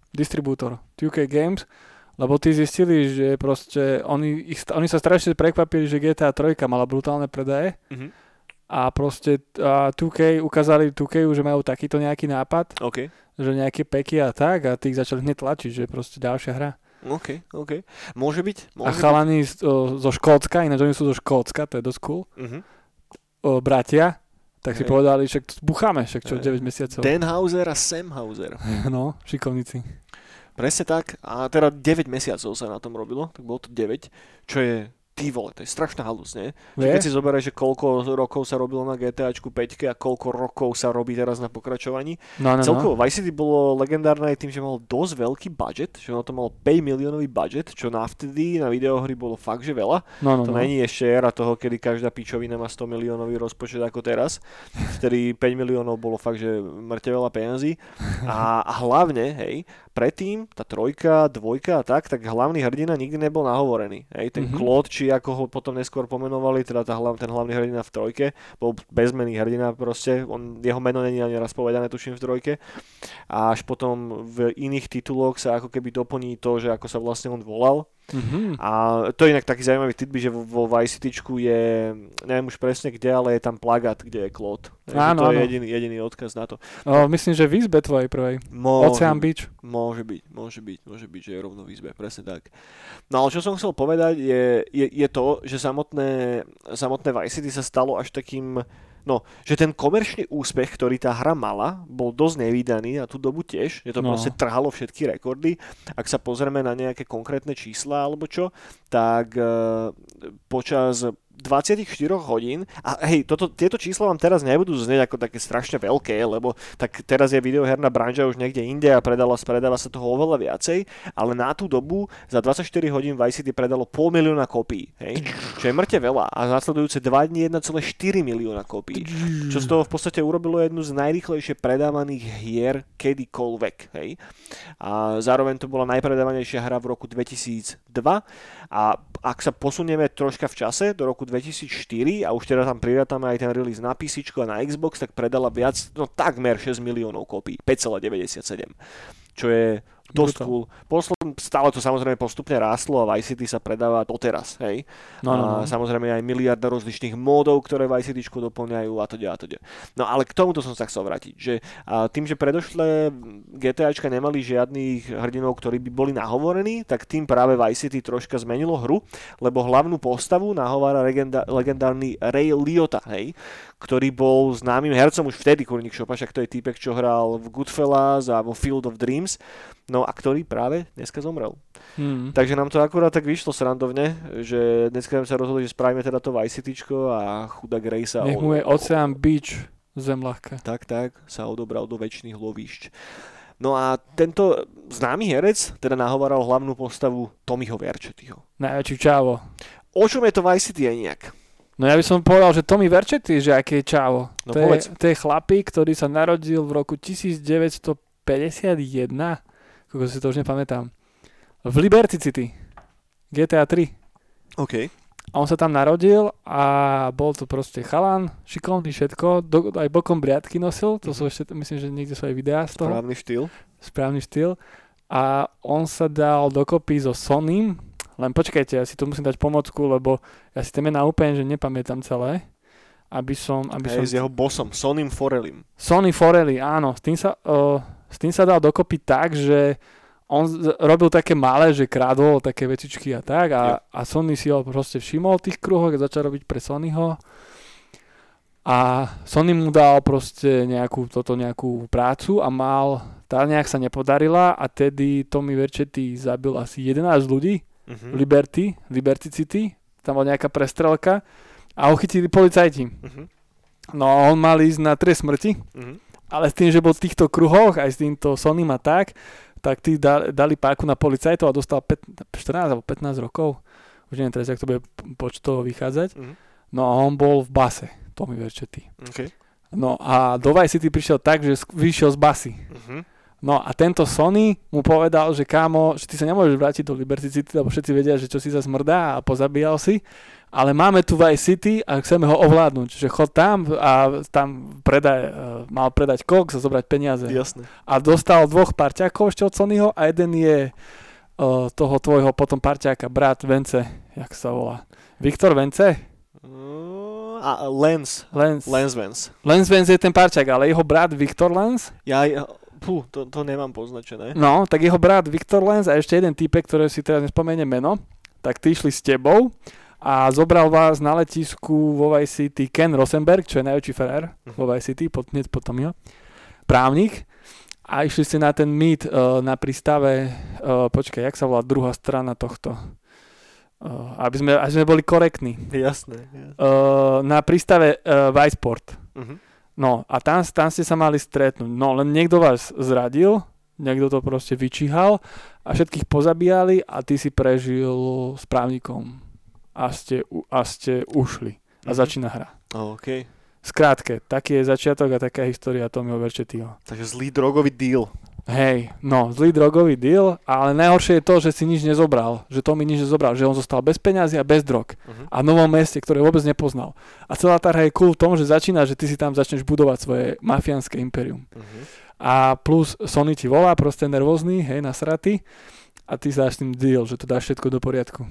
distribútor, dva ká Games, lebo tí zistili, že proste oni, ich, oni sa strašne prekvapili, že GTA tri mala brutálne predaje, mhm. A proste a dva ká ukázali dva ká, že majú takýto nejaký nápad, okay. Že nejaké peky a tak a tých začali hneď tlačiť, že proste ďalšia hra. OK, OK. Môže byť. Môže a chalani byť. Zo, zo Škótska, ináč oni sú zo Škótska, to je dosť cool, uh-huh. o, bratia, tak hey. Si povedali, však bucháme, však čo, hey. deväť mesiacov. Dan Houser a Sam Houser. No, šikovníci. Presne tak, a teda deväť mesiacov sa na tom robilo, tak bolo to deväť, čo je... Ty vole, to je strašná halus, nie? Že keď si zoberieš, že koľko rokov sa robilo na GTAčku päťke a koľko rokov sa robí teraz na pokračovaní. No, no, celkovo no. Vice City bolo legendárne aj tým, že malo dosť veľký budget, že ono to malo päť miliónový budget, čo navtedy na videohry bolo fakt, že veľa. No, no, to no. Není ešte era toho, kedy každá pičovina má sto miliónový rozpočet ako teraz, vtedy päť miliónov bolo fakt, že mŕte veľa peniazí. A, a hlavne, hej, predtým tá trojka, dvojka a tak, tak hlavný hrdina nikdy nebol nahovorený. Hej, ten mm-hmm. Claude, či ako ho potom neskôr pomenovali, teda tá hlav, ten hlavný hrdina v trojke, bol bezmenný hrdina proste, on, jeho meno není ani raz povedané, tuším, v trojke. A až potom v iných tituloch sa ako keby doplní to, že ako sa vlastne on volal. Mm-hmm. A to je inak taký zaujímavý titby, že vo, vo Vice Cityčku je, neviem už presne kde, ale je tam plagát, kde je Claude. Áno, to áno. je jediný, jediný odkaz na to. No, myslím, že v izbe tvojej prvej. Ocean Beach. Môže byť, môže byť, môže byť, že je rovno v izbe, presne tak. No ale čo som chcel povedať je, je, je to, že samotné, samotné Vice City sa stalo až takým, no, že ten komerčný úspech, ktorý tá hra mala, bol dosť nevídaný a tú dobu tiež, že to no. proste trhalo všetky rekordy. Ak sa pozrieme na nejaké konkrétne čísla alebo čo, tak e, počas dvadsaťštyri hodín, a hej, toto, tieto čísla vám teraz nebudú znieť ako také strašne veľké, lebo tak teraz je videoherná branža už niekde inde a predala, predáva sa toho oveľa viacej, ale na tú dobu za dvadsaťštyri hodín Vice City predalo pol milióna kopií, hej, čo je mŕte veľa, a následujúce dva dni jeden celá štyri milióna kopií, čo z toho v podstate urobilo jednu z najrýchlejšie predávaných hier kedykoľvek, hej, a zároveň to bola najpredávanejšia hra v roku dvetisícdva a ak sa posunieme troška v čase do roku dvetisícštyri a už teda tam prirátame aj ten release na písičku a na Xbox, tak predala viac, no takmer šesť miliónov kópií, päť celá deväťdesiatsedem, čo je dosť cool. Posled, stále to samozrejme postupne rástlo a Vice City sa predáva doteraz, hej. No, no, no. A samozrejme aj miliarda rozličných módov, ktoré Vice Cityčku doplňajú a to ďa, a to ďa. No ale k tomuto som sa chcel vrátiť, že a tým, že predošlé GTAčka nemali žiadnych hrdinov, ktorí by boli nahovorení, tak tým práve Vice City troška zmenilo hru, lebo hlavnú postavu nahovára legenda, legendárny Ray Liotta, hej, ktorý bol známym hercom už vtedy, kurník šopa, však to je týpek, čo hral v Goodfellas a vo Field of Dreams, no a ktorý práve dneska zomrel. Hmm. Takže nám to akurát tak vyšlo srandovne, že dneska sme sa rozhodli, že spravíme teda to Vice Cityčko a chudák Ray sa... Nech mu je Ocean Beach, zem ľahká. Tak, tak, sa odobral do večných lovíšť. No a tento známy herec teda nahovaral hlavnú postavu Tommyho Vercettiho. Najväčší čávo. O čom je to Vice City, Eniak? No ja by som povedal, že Tommy Vercetti, že aký je čavo. No to, povedz. Je, to je chlapík, ktorý sa narodil v roku devätnásťstopäťdesiatjeden, koľko si to už nepamätám, v Liberty City, G T A tri. OK. A on sa tam narodil a bol to proste chalan, šikovný všetko, do, aj bokom briadky nosil, to sú ešte, myslím, že niekde sú aj videá z toho. Správny štýl. Správny štýl. A on sa dal dokopy so Sonym. Len počkajte, ja si tu musím dať pomocku, lebo ja si ten mená úplne, že nepamätám celé. Aby som... Aby hey, som... s jeho bossom, Sonnym Forellim. Sonny Forelli, áno. S tým, sa, uh, s tým sa dal dokopy tak, že on z- robil také malé, že krádol také vecičky a tak. A, yeah. a Sonny si ho proste všimol v tých kruhoch a začal robiť pre Sonnyho. A Sonny mu dal proste nejakú, toto nejakú prácu a mal... Tá nejak sa nepodarila a tedy Tommy Vercetti zabil asi jedenásť ľudí. Uh-huh. Liberty, Liberty City, tam bola nejaká prestrelka a ho chytili policajti. Uh-huh. No a on mal ísť na trest smrti, uh-huh. ale s tým, že bol v týchto kruhoch, aj s týmto Sonnym a tak, tak tí dali páku na policajtov a dostal pätnásť, štrnásť alebo pätnásť rokov. Už neviem teraz, jak to bude počtovo vychádzať. Uh-huh. No a on bol v base, Tommy Vercetti. Okay. No a do Vice City prišiel tak, že vyšiel z basy. Uh-huh. No a tento Sonny mu povedal, že kámo, že ty sa nemôžeš vrátiť do Liberty City, lebo všetci vedia, že čo si sa zmrdá a pozabíjal si, ale máme tu Vice City a chceme ho ovládnuť, že chod tam a tam predaj, mal predať koks a zobrať peniaze. Jasne. A dostal dvoch parťákov ešte od Sonnyho a jeden je uh, toho tvojho potom parťáka, brat Vance, jak sa volá. Viktor Vance? Mm. A Lance. Lance. Lance Vance. Lance Vance je ten parťák, ale jeho brat Viktor Lance? Ja... Pú, to, to nemám poznačené. No, tak jeho brat Viktor Lenz a ešte jeden týpek, ktorý si teraz nespomeniem meno, tak tí išli s tebou a zobral vás na letisku vo Vice City Ken Rosenberg, čo je najväčší frajer uh-huh. vo Vice City, pod, hneď potom jo, právnik. A išli ste na ten meet uh, na prístave, uh, počkaj, jak sa volá druhá strana tohto? Uh, aby, sme, aby sme boli korektní. Jasné. jasné. Uh, na prístave uh, Viceport. Uh-huh. No a tam, tam ste sa mali stretnúť, no len niekto vás zradil, niekto to proste vyčíhal a všetkých pozabíjali a ty si prežil s právnikom a ste, a ste ušli a mm-hmm. začína hra. OK. Skrátke, taký je začiatok a taká je história Tommyho Vercettiho. Takže zlý drogový deal. Hej, no, zlý drogový deal, ale najhoršie je to, že si nič nezobral, že Tommy nič nezobral, že on zostal bez peňazí a bez drog uh-huh. a v novom meste, ktoré vôbec nepoznal. A celá tá hra je cool v tom, že začína, že ty si tam začneš budovať svoje mafiánske imperium. Uh-huh. A plus Sony ti volá, proste nervózny, hej, nasratý a ty si dáš tým deal, že to dáš všetko do poriadku.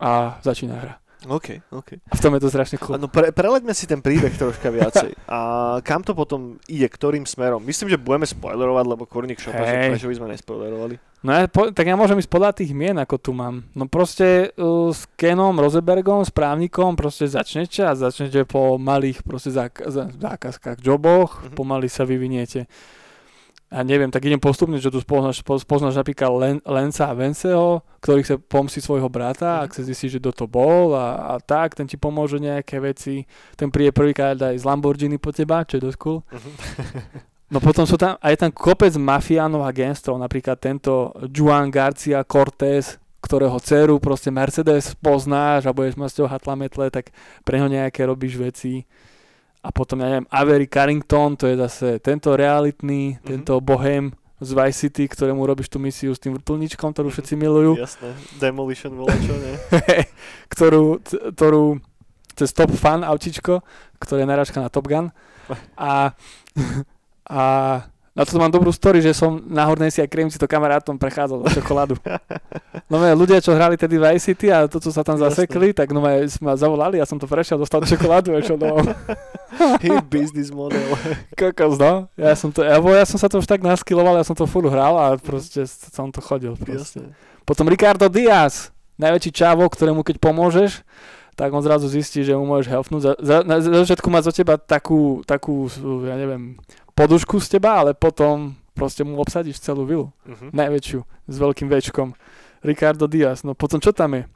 A začína hra. OK, OK. A v tom je to strašne cool. Áno, pre, preleďme si ten príbeh troška viacej. A kam to potom ide, ktorým smerom? Myslím, že budeme spoilerovať, lebo Korník šopa, hey. Že prečo by sme nespoilerovali. No ja, po, tak ja môžem ísť podľa tých mien, ako tu mám. No proste uh, s Kenom, Rosenbergom, s právnikom proste začnete a začnete po malých proste zák- zá- zákazkách, joboch, mm-hmm. pomaly sa vyviniete. A neviem, tak idem postupne, že tu spoznáš, spoznáš napríklad Len, Lenca a Venceho, ktorý chce pomstiť svojho brata, ak chce zistiť, že kto to bol a, a tak, ten ti pomôže nejaké veci. Ten príde prvýkrát aj z Lamborghini po teba, čo je dosť cool. Uh-huh. No potom sú tam, aj tam kopec mafiánov a gangstrov, napríklad tento Juan Garcia Cortés, ktorého dceru proste Mercedes poznáš a budeš mať s ťou hatlametle, tak pre ho nejaké robíš veci. A potom, ja neviem, Avery Carrington, to je zase tento realitný, mm-hmm. tento bohem z Vice City, ktorému robíš tú misiu s tým vrtulničkom, ktorú všetci milujú. Jasné, Demolition volačo, ne? ktorú, ktorú, cez Top Fun autičko, ktoré je narážka na Top Gun. A, a na to mám dobrú story, že som na Hornesi a Kremnici to kamarátom prechádzal do čokoládu. No mňa, ľudia, čo hrali tedy Vice City a to, čo sa tam zasekli, jasné. tak no mňa, ma zavolali, ja som to prešiel, dostal čokoládu a čo domov. Hej, business model. Kokos, no. Ja som to, ja, ja som sa to už tak naskiloval, ja som to furt hral a proste som to chodil. Proste. Potom Ricardo Diaz, najväčší čávo, ktorému keď pomôžeš, tak on zrazu zistí, že mu môžeš helpnúť. Na začiatku má zo teba takú, takú, ja neviem, podušku z teba, ale potom proste mu obsadíš celú vilu. Uh-huh. Najväčšiu, s veľkým večkom. Ricardo Diaz. No potom čo tam je?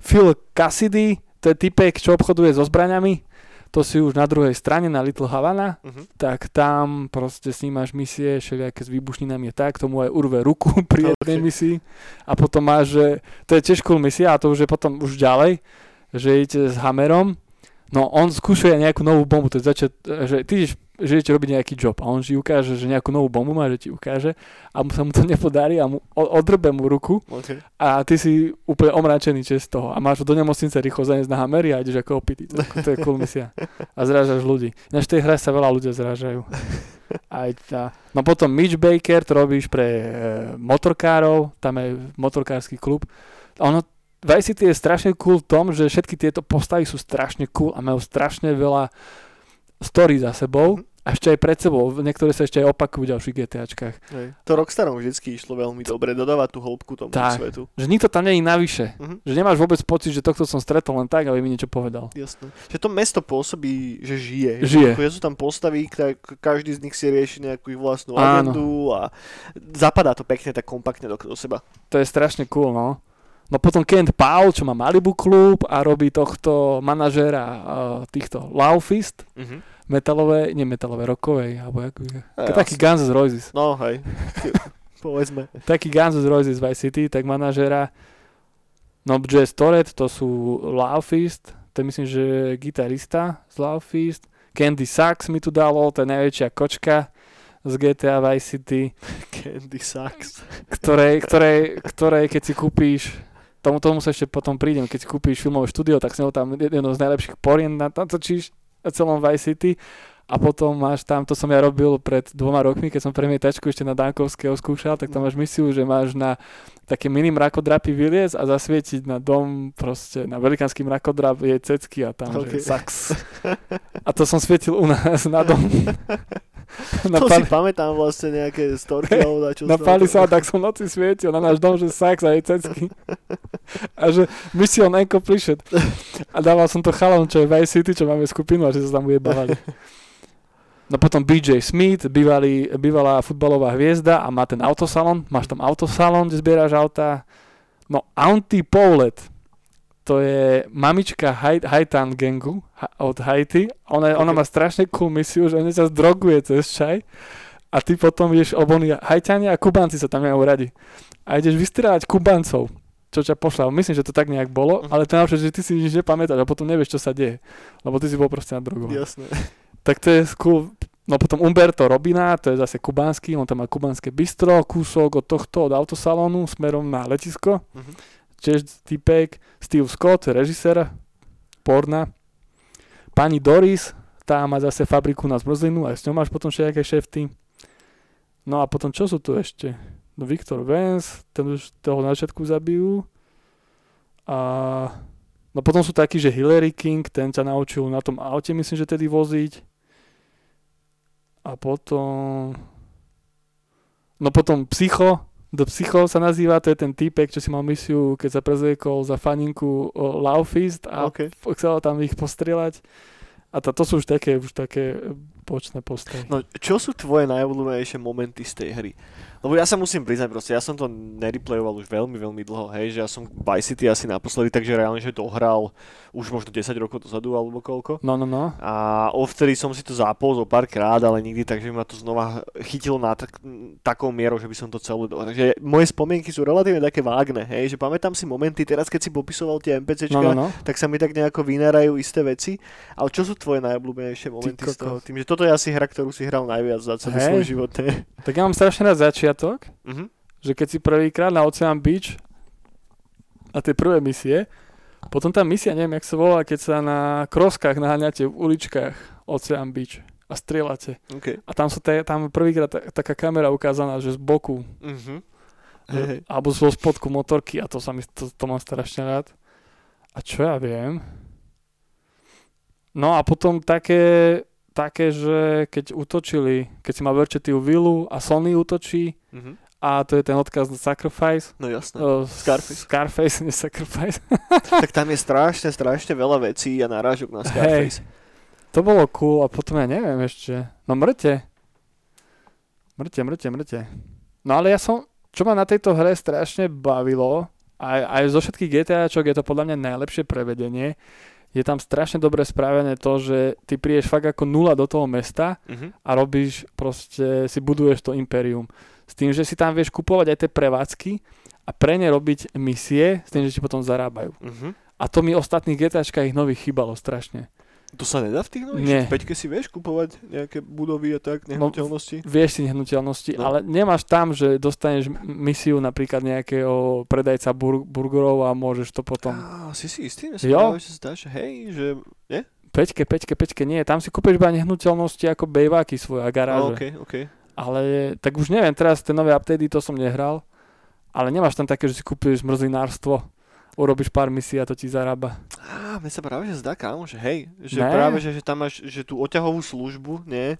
Phil Cassidy, to je typek, čo obchoduje so zbraňami. To si už na druhej strane, na Little Havana, uh-huh. tak tam proste snímaš misie, všelijaké s výbušninami je tak, tomu aj urve ruku pri jednej okay. misii a potom máš, že to je tiež cool misia a to už je potom už ďalej, že idete s Hammerom, no on skúšuje nejakú novú bombu, to je začiat, že ty ideš, že idete robiť nejaký job a on ti ukáže, že nejakú novú bombu má, že ti ukáže a mu sa mu to nepodarí a mu odrbe mu ruku okay. a ty si úplne omračený čest toho a máš do nemocnice rýchlo zaniesť na Hammery a ideš ako opitý. To, to je cool misia. A zrážaš ľudí. Ináč v tej hre sa veľa ľudia zrážajú. Aj tá. No potom Mitch Baker, to robíš pre e, motorkárov, tam je motorkársky klub. A ono, Vice City je strašne cool v tom, že všetky tieto postavy sú strašne cool a majú strašne veľa story za sebou. Mm. A ešte aj pred sebou. Niektoré sa ešte aj opakujú v ďalších GTAčkách. Hej. To Rockstarom vždycky išlo veľmi dobre dodávať tú hĺbku tomu tak, svetu. Že nikto tam není navyše. Mm-hmm. Že nemáš vôbec pocit, že tohto som stretol len tak, aby mi niečo povedal. Jasné. Že to mesto pôsobí, že žije. Žije. Že sú tam postavy, ktoré každý z nich si rieši nejakú ich vlastnú agendu a zapadá to pekne tak kompaktne do, do seba. To je strašne cool, no. No potom Kent Powell, čo má Malibu klub a robí tohto manažéra uh, týchto Love Fist, mm-hmm. metalové, nie metalové, rockovej, alebo jak, ja, taký Guns N' Roses. No hej, povedzme. Taký Guns N' Roses Vice City, tak manažéra, no Jazz Toret, to sú Love Fist, to myslím, že gitarista z Love Fist, Candy Suxxx mi tu dalo, to je najväčšia kočka z gé té á Vice City. Candy Suxxx. Ktorej, ktorej, ktorej keď si kúpíš Tomu, tomu sa ešte potom prídem, keď kúpíš filmové štúdio, tak s ňou tam jedno z najlepších porien natočíš na celom Vice City a potom máš tam, to som ja robil pred dvoma rokmi, keď som premietačku ešte na Dankovského skúšal, tak tam máš misiu, že máš na také mini mrakodrapy vyliez a zasvietiť na dom proste, na velikánsky mrakodrap je cecky a tam okay. že Suxxx. A to som svietil u nás na dom. Na to pali... si pamätám vlastne nejaké storky hey, alebo dačo. Na palisádach som noci svietil na náš dom, že Suxxx a je cecky. A že Mission Uncompleted. A dával som to chalom, čo je Vice City, čo máme skupinu a že sa tam ujebávali. No potom bé jé Smith, bývalý, bývalá futbalová hviezda a má ten autosalon. Máš tam autosalon, kde zbieraš auta. No Auntie Paulette, to je mamička Haitan gangu od Haiti. Ona, ona má strašne cool misiu, že ona sa zdroguje cez čaj a ty potom ideš obony Haitania a Kubánci sa tam majú radi. A ideš vystrieľať Kubáncov, čo ťa pošla. Myslím, že to tak nejak bolo, ale to je, že ty si nič nepamätáš a potom nevieš, čo sa deje. Lebo ty si bol proste na drogu. Jasné. Tak to je cool. No potom Umberto Robina, to je zase kubánsky, on tam má kubánske bistro, kúsok od tohto, od autosalónu, smerom na letisko. Mm-hmm. Češ týpek, Steve Scott, režisér, porna. Pani Doris, tá má zase fabriku na zmrzlinu, aj s ňou máš potom všetké šefty. No a potom čo sú tu ešte? No Viktor Vance, ten už toho na začiatku zabijú. A no potom sú takí, že Hillary King, ten sa naučil na tom aute, myslím, že tedy voziť. A potom... No potom Psycho, The Psycho sa nazýva, to je ten týpek, čo si mal misiu, keď sa prezviekol za faninku Love Fist a okay. chcel tam ich postrieľať. A tá, to sú už také, už také bočné postavy. No, čo sú tvoje najobľúbenejšie momenty z tej hry? Lebo ja sa musím priznať proste, ja som to nereplayoval už veľmi, veľmi dlho, hej, že ja som Vice City asi naposledy, takže reálne, že dohral už možno desať rokov dozadu, alebo koľko. No, no, no. A ovtedy som si to zapol zo pár krát, ale nikdy, takže ma to znova chytilo na tak, takou mierou, že by som to celé dohral. Takže moje spomienky sú relatívne také vágne, hej, že pamätám si momenty, teraz keď si popisoval tie NPCčka, no, no, no. tak sa mi tak nejako vynárajú isté veci, ale čo sú tvoje najobľúbenejšie momenty z toho? Tým, že toto je asi hra, ktorú si hral najviac za celý hey. svoj život. Ne? Tak ja mám strašne rád začiatok, mm-hmm. že keď si prvýkrát na Ocean Beach a tie prvé misie, potom tá misia, neviem, jak sa volá, keď sa na kroskách naháňate v uličkách Ocean Beach a strieľate. Okay. A tam sú t- tam prvýkrát t- taká kamera ukázaná, že z boku, mm-hmm. hey. alebo zo spodku motorky a to sa mi, to, to mám strašne rád. A čo ja viem... No a potom také, také, že keď útočili, keď si mal Vercettiu vilu a Sony útočí mm-hmm. a to je ten odkaz na Sacrifice. No jasné, uh, Scarface. Scarface, nie Sacrifice. Tak tam je strašne, strašne veľa vecí a narážok na Scarface. Hej, to bolo cool a potom ja neviem ešte. No mŕte. Mŕte, mŕte, mŕte. No ale ja som, čo ma na tejto hre strašne bavilo, aj, aj zo všetkých GTAčok je to podľa mňa najlepšie prevedenie, je tam strašne dobre spravené to, že ty prídeš fakt ako nula do toho mesta uh-huh. a robíš proste, si buduješ to impérium. S tým, že si tam vieš kupovať aj tie prevádzky a pre ne robiť misie, s tým, že ti potom zarábajú. Uh-huh. A to mi ostatných GTAčkách ich nových chýbalo strašne. To sa nedá v tých nových? V peťke si vieš kupovať nejaké budovy a tak, nehnuteľnosti? No, vieš si nehnuteľnosti, no. ale nemáš tam, že dostaneš misiu napríklad nejakého predajca bur- burgerov a môžeš to potom... Á, si si istý? Nespravávaš, že si zdáš, hej, že... Nie? Peťke, peťke, peťke, nie. Tam si kúpiš iba nehnuteľnosti ako bejváky svoje a garáže. No, okay, okay. Ale tak už neviem, teraz tie nové updatey, to som nehral, ale nemáš tam také, že si kúpiš zmrzlinárstvo. Urobíš pár misií a to ti zarába. Á, mne sa práve že zdá, kámo, že hej, že ne? práve, že, že tam máš, že tú oťahovú službu, nie?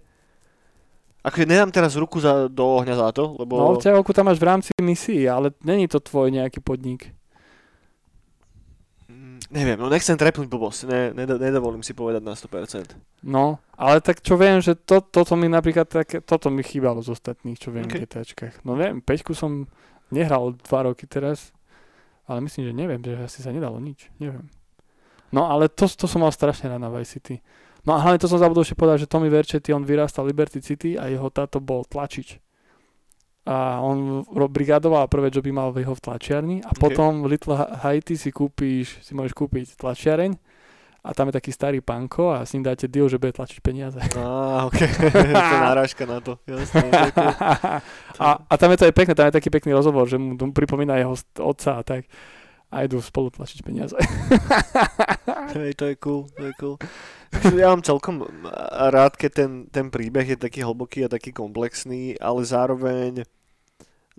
Akože nedám teraz ruku za, do ohňa za to, lebo... No, oťahovku tam máš v rámci misií, ale není to tvoj nejaký podnik. Mm, neviem, no nechcem trepnúť blbosť, ne, nedo, nedovolím si povedať na sto percent. No, ale tak čo viem, že to, toto mi napríklad, také, toto mi chýbalo z ostatných, čo viem okay. v GTAčkách. No neviem, Peťku som nehral dva roky teraz. Ale myslím, že neviem, že asi sa nedalo nič. Neviem. No ale to, to som mal strašne rád na Vice City. No a hlavne to som zabudol ešte povedať, že Tommy Vercetti, on vyrastal Liberty City a jeho táto bol tlačič. A on brigádoval a prvé joby mal jeho v tlačiarni a okay. potom v Little Haiti si kúpíš, si môžeš kúpiť tlačiareň a tam je taký starý panko a s ním dáte deal, že bude tlačiť peniaze. Á, ok. To je náražka na to. Jasné, a, a tam je to aj pekné, tam je taký pekný rozhovor, že mu pripomína jeho otca a tak. A idú spolu tlačiť peniaze. Hej, to je cool, to je cool. Ja mám celkom rád, keď ten, ten príbeh je taký hlboký a taký komplexný, ale zároveň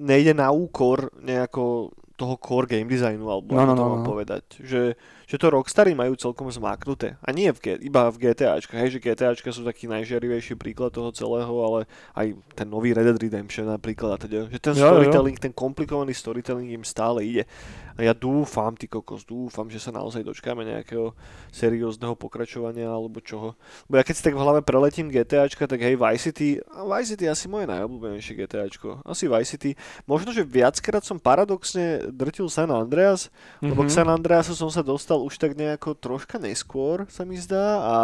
nejde na úkor nejako... toho core game designu, alebo no, no, to mám no. povedať. Že, že to Rockstary majú celkom zmáknuté. A nie v, iba v GTAčka. Hej, že GTAčka sú taký najžiarivejší príklad toho celého, ale aj ten nový Red Dead Redemption napríklad. Teda, že ten jo, storytelling, jo. ten komplikovaný storytelling im stále ide. A ja dúfam, ty kokos, dúfam, že sa naozaj dočkáme nejakého seriózneho pokračovania, alebo čoho. Bo ja keď si tak v hlave preletím GTAčka, tak hej, Vice City, Vice City asi moje najobľúbenejšie GTAčko. Asi Vice City. Možno, že viackrát som paradoxne drtil San Andreas, lebo mm-hmm. k San Andreasu som sa dostal už tak nejako troška neskôr, sa mi zdá, a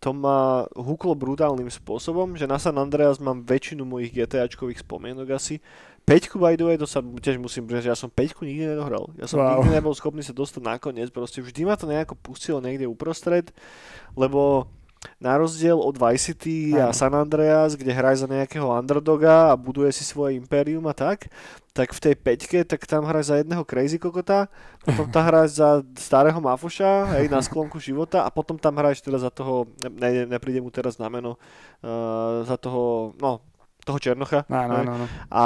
to ma húklo brutálnym spôsobom, že na San Andreas mám väčšinu mojich GTAčkových spomienok asi. Peťku by the way, to sa tiež musím prežiť, ja som Peťku nikdy nedohral. Ja som wow. nikdy nebol schopný sa dostať nakoniec, proste vždy ma to nejako pustilo niekde uprostred, lebo Na rozdiel od Vice City a San Andreas, kde hraj za nejakého underdoga a buduje si svoje impérium a tak, tak v tej peťke, tak tam hráš za jedného crazy kokota, potom tam hráš za starého mafoša, hej, na sklonku života a potom tam hráš teda za toho, ne, nepríde mu teraz na meno, uh, za toho, no, toho Černocha. No, no, no, no. A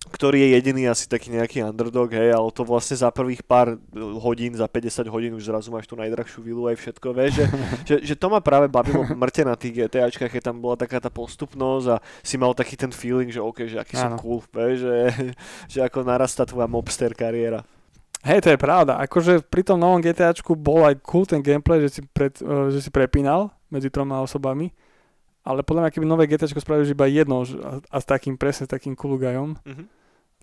ktorý je jediný asi taký nejaký underdog, hej, ale to vlastne za prvých pár hodín, za päťdesiat hodín už zrazu máš tú najdrahšiu vilu aj všetko, vieš, že, že, že to ma práve bavilo mŕte na tých GTAčkách, keď tam bola taká tá postupnosť a si mal taký ten feeling, že okej, okay, že aký som cool, vieš, že, že ako narastá tvoja mobster kariéra. Hej, to je pravda, akože pri tom novom GTAčku bol aj cool ten gameplay, že si, pred, že si prepínal medzi troma osobami. Ale podľa mňa, keby nové GTAčko spravili iba jedno a s takým presne, s takým cool guyom, mm-hmm.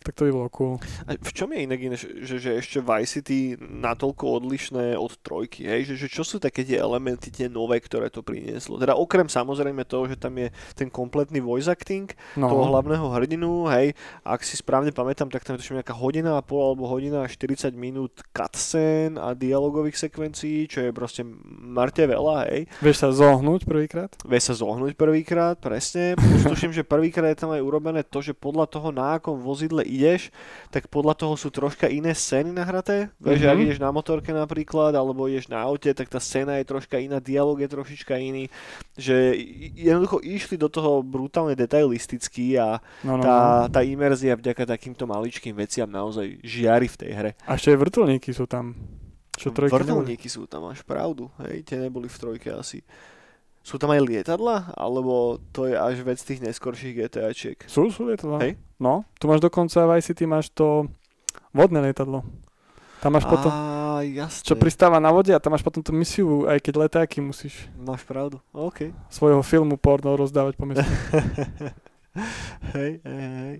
tak to by bolo cool. A v čom je inak iné, že, že ešte Vice City natoľko odlišné od trojky, hej? Že, že čo sú také tie elementy, tie nové, ktoré to prinieslo? Teda okrem samozrejme toho, že tam je ten kompletný voice acting no. toho hlavného hrdinu, hej? Ak si správne pamätám, tak tam je to nejaká hodina a pol alebo hodina a štyridsať minút cutscene a dialogových sekvencií, čo je proste mŕte veľa, hej? Vieš sa zohnúť prvýkrát? Vieš sa zohnúť prvýkrát, presne. Tuším, že prvýkrát je tam aj urobené to, že podľa toho, na akom vozidle ideš, tak podľa toho sú troška iné scény nahraté. Vieš, mm-hmm. ak ideš na motorke napríklad, alebo ideš na aute, tak tá scéna je troška iná, dialog je trošička iný. Že jednoducho išli do toho brutálne detailisticky a no, no, tá, no. tá imerzia vďaka takýmto maličkým veciam naozaj žiari v tej hre. A ešte aj vrtuľníky sú tam. Čo trojky vrtuľníky sú tam, máš pravdu. Hej, tie neboli v trojke asi. Sú tam aj lietadla? Alebo to je až vec tých neskorších GTAčiek? Sú, sú lietadla. Hej? No, tu máš dokonca v Vice City máš to vodné lietadlo. Tam máš Á, potom, jasne. Čo pristáva na vode a tam máš potom tú misiu, aj keď letáky musíš. Máš pravdu, OK. Svojho filmu porno rozdávať po mestu. hej, hej, hej.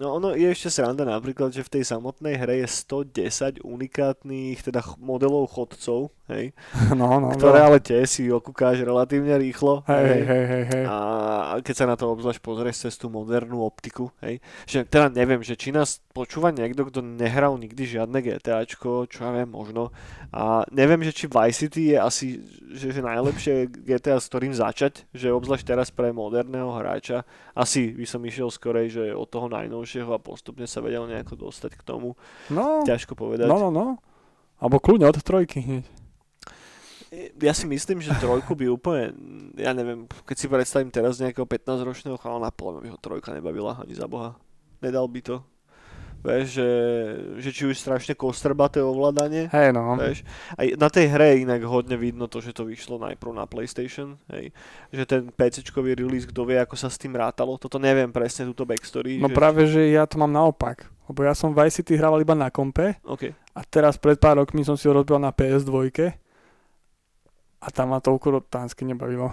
No ono je ešte sranda napríklad, že v tej samotnej hre je stodesať unikátnych teda modelov chodcov, hej, no, no, ktoré no. ale tie si okúkáš relatívne rýchlo. Hej, hej, hej, hej, hej. A keď sa na to obzvlášť pozrieš cez tú modernú optiku, hej, že teda neviem, že či nás počúva niekto, kto nehral nikdy žiadne GTAčko, čo ja viem, možno. A neviem, že či Vice City je asi že, že najlepšie gé té á, s ktorým začať, že obzvlášť teraz pre moderného hráča. Asi by som išiel skorej, že od toho najnovšieho a postupne sa vedel nejako dostať k tomu. No, ťažko povedať. No, no, no. Alebo kľudne od trojky hneď. Ja si myslím, že trojku by úplne, ja neviem, keď si predstavím teraz nejakého pätnásťročného chalana, poľa by ho trojka nebavila ani za Boha. Nedal by to. Vieš, že, že či už strašne kostrbaté ovládanie. Hej, no. Vieš, aj na tej hre je inak hodne vidno to, že to vyšlo najprv na PlayStation, hej. Že ten PCčkový release, kto vie, ako sa s tým rátalo, toto neviem presne, túto backstory. No že práve, či... že ja to mám naopak, lebo ja som Vice City hrával iba na kompe okay. a teraz pred pár rokmi som si ho rozbil na pé es dva a tam ma to ukrutánsky nebavilo.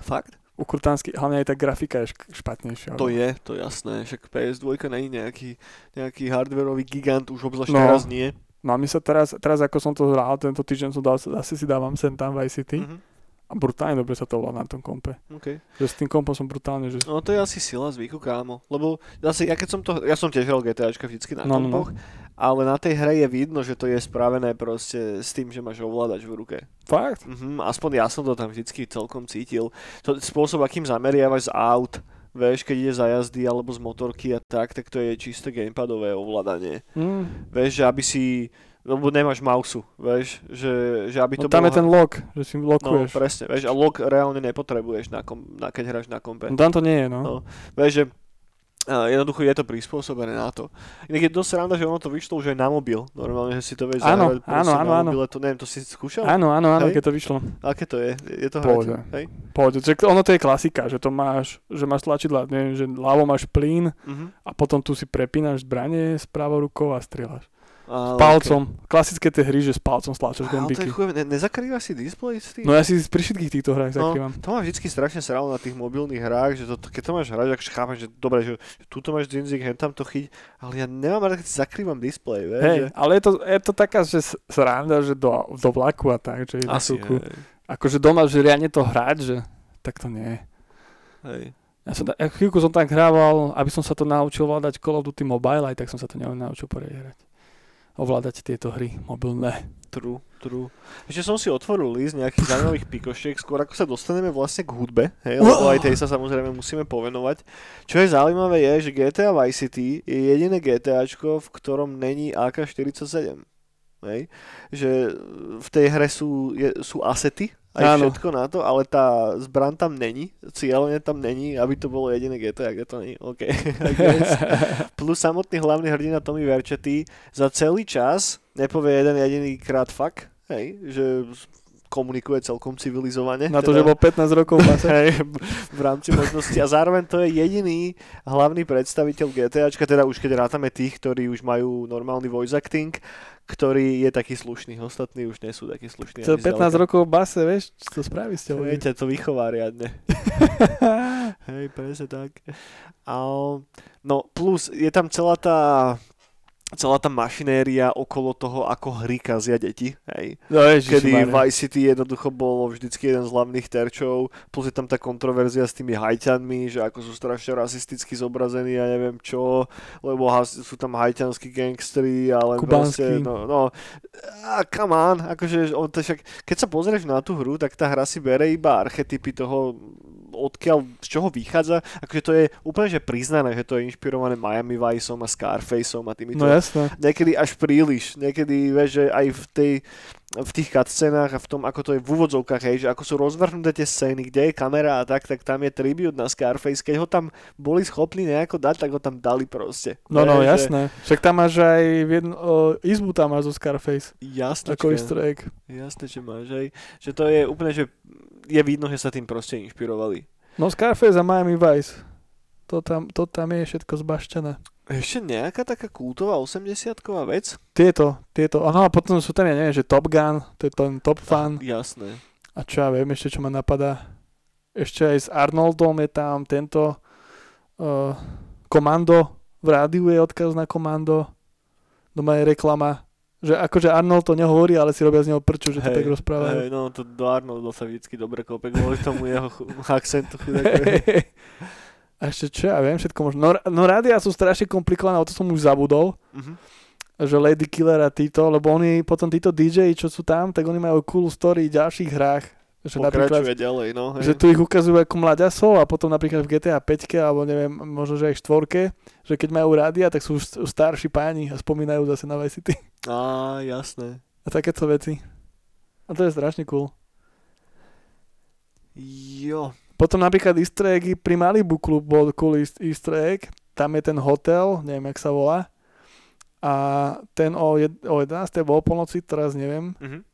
Fakt? Ukrutánsky, hlavne aj tá grafika je špatnejšia. To je, to je jasné, však pé es dva nie je nejaký, nejaký hardwareový gigant, už obzvlášť no, teraz nie. No a my sa teraz, teraz ako som to hral, tento týždeň som dal, asi si dávam sem tam Vice City mm-hmm. a brutálne dobre sa to volá na tom kompe. Okay. Že s tým kompom som brutálne, že... No to je asi sila zvyku, kámo, lebo zase ja keď som to, ja som tiež hral GTAčka vždycky na no, kompoch, no. ale na tej hre je vidno, že to je spravené proste s tým, že máš ovládač v ruke. Fakt? Mhm, aspoň ja som to tam vždycky celkom cítil. To spôsob, akým zameriavaš z aut, vieš, keď ide za jazdy alebo z motorky a tak, tak to je čisté gamepadové ovládanie. Mm. Vieš, že aby si... lebo nemáš mausu, vieš, že, že aby to no, tam bolo... tam je ten lock, že si lockuješ. No, presne, vieš, a lock reálne nepotrebuješ, na kom, na, keď hráš na kompe. No, tam to nie je, no. no vieš, že... Uh, jednoducho je to prispôsobené na to. Inak je dosť sranda, že ono to vyšlo už aj na mobil. Normálne, že si to vieš zahrať na mobile. To, neviem, to si skúšal? Áno, áno, áno, hej? Keď to vyšlo. Aké to je? Je to hrateľ, hej? Pohode. Ono to je klasika, že to máš, že máš tlačidla, neviem, že ľavo máš plyn uh-huh. a potom tu si prepínaš zbranie s pravou rukou a strieľaš. S palcom. Okay. Klasické tie hry, že s palcom stlačaš gombíky. Ale to je chujem, ne, nezakrýva si display s tým? No ja si pri všetkých týchto hrách no, zakrývam. To mám vždycky strašne sralo na tých mobilných hrách, že to, keď to máš hrať, ak chápeš, že dobre, že tuto máš dzinzik, hen tam to chyť, ale ja nemám rád, keď si zakrývam display, vieš. Hej, že... ale je to, je to taká, že sranda, že do, do vlaku a tak, že na súku. Akože doma, že riadne to hrať, že tak to nie. Hej. Ja som, ja chvíľku som tak hrával, aby som sa to naučil vládať Call of Duty Mobile, aj tak som sa to naučil poriadne hrať. Ovládať tieto hry mobilné. True, true. Ešte som si otvoril list nejakých zaujímavých pikošiek, skôr ako sa dostaneme vlastne k hudbe, hej, lebo aj tej sa samozrejme musíme povenovať. Čo je zaujímavé je, že gé té á Vice City je jediné GTAčko, v ktorom není á ká štyridsaťsedem. Hej, že v tej hre sú, je, sú asety aj áno. Všetko na to, ale tá zbraň tam není, cieľne tam není, aby to bolo jediné gé té á, kde to není, ok. Plus samotný hlavný hrdina Tommy Vercetti za celý čas nepovie jeden jediný krát fuck, hej, že komunikuje celkom civilizovane. Na to, teda, že bol pätnásť rokov hej, v rámci možnosti a zároveň to je jediný hlavný predstaviteľ GTAčka, teda už keď rátame tých, ktorí už majú normálny voice acting, ktorý je taký slušný, ostatní už nie sú takí slušní. To pätnásť rokov v base, vieš, čo spraví s tebou? Viete, to vychová riadne. Hej, presne tak. A, no, plus je tam celá tá celá tá mašinéria okolo toho, ako hry kazia deti, hej. No, ježiši, kedy Vice City jednoducho bolo vždycky jeden z hlavných terčov, plus je tam tá kontroverzia s tými hajťanmi, že ako sú strašne rasisticky zobrazení a ja neviem čo, lebo sú tam hajťanskí gangstri, ale proste, no, no, a come on, akože, on to však, keď sa pozrieš na tú hru, tak tá hra si bere iba archetypy toho, odkiaľ, z čoho vychádza, akože to je úplne, že priznané, že to je inšpirované Miami Viceom a Scarfaceom a týmito. No, niekedy až príliš, niekedy vieš, že aj v tej v tých cutscénách a v tom, ako to je v úvodzovkách, hej, že ako sú rozvrhnuté tie scény, kde je kamera a tak, tak tam je tribute na Scarface, keď ho tam boli schopní nejako dať, tak ho tam dali proste. No, no, hej, jasné. Že však tam máš aj v jednu, o, izbu tam máš zo Scarface. Jasné. Ako easter egg. Jasné, že máš aj. Že to je úplne, že je vidno, že sa tým proste inšpirovali. No, Scarface a Miami Vice. To tam, to tam je všetko zbašťané. Ešte nejaká taká kultová osemdesiatková vec? Tieto, tieto. Ano, a potom sú tam, ja neviem, že Top Gun, to je ten Top Fan. Jasné. A čo ja viem, ešte čo ma napadá. Ešte aj s Arnoldom je tam tento uh, Komando. V rádiu je odkaz na Komando. Doma je reklama. Že akože Arnold to nehovorí, ale si robia z neho prču, že to hey, tak rozprávajú. Hej, no to do Arnolda sa vždycky dobre kopek, kvôli tomu jeho akcentu chudákovi. A ešte čo, ja viem, všetko možno. No, no rádia sú strašne komplikované, o to som už zabudol, mm-hmm. že Lady Killer a títo, lebo oni potom títo dí džej, čo sú tam, tak oni majú cool story v ďalších hrách. Že pokračuje ďalej, no. Hej. Že tu ich ukazujú ako mlaďasov a potom napríklad v gé té á päťke, alebo neviem, možno, že aj štvorke, že keď majú rádia, tak sú už starší páni a spomínajú zase na Vice City. Á, jasné. A takéto veci. A to je strašne cool. Jo. Potom napríklad easter eggy pri Malibu klub bol cool easter egg, tam je ten hotel, neviem, jak sa volá, a ten o, jed, o jedenástej bol polnoci, teraz neviem, mm-hmm.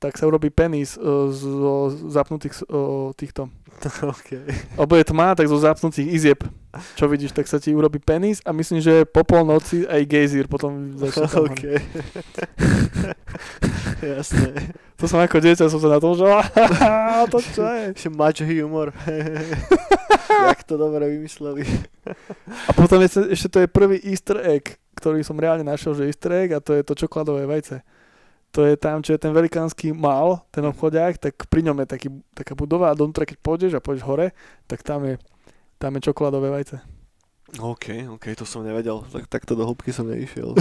tak sa urobí penis uh, zo zapnutých uh, týchto. Okay. Obo je tma, tak zo zapnutých izieb, čo vidíš, tak sa ti urobí penis a myslím, že po polnoci aj gejzír potom začne tam. Okay. Jasné. To som ako dieťa som sa na to, že to čo je? Macho humor. Jak to dobre vymysleli. A potom ešte, ešte to je prvý easter egg, ktorý som reálne našiel, že easter egg a to je to čokoládové vajce. To je tam, čo je ten velikánsky mal, ten obchodiak, tak pri ňom je taký, taká budova a donútra, keď pôjdeš a pôjdeš hore, tak tam je, tam je čokoládové vajce. OK, OK, to som nevedel, tak, takto do hĺbky som neišiel.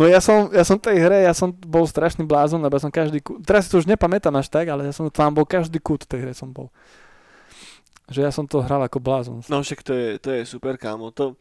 No ja som, ja som v tej hre, ja som bol strašný blázon, lebo ja som každý kút, teraz si to už nepamätám až tak, ale ja som tam bol každý kút v tej hre som bol. Že ja som to hral ako blázon. No však to je, to je super, kámo, to,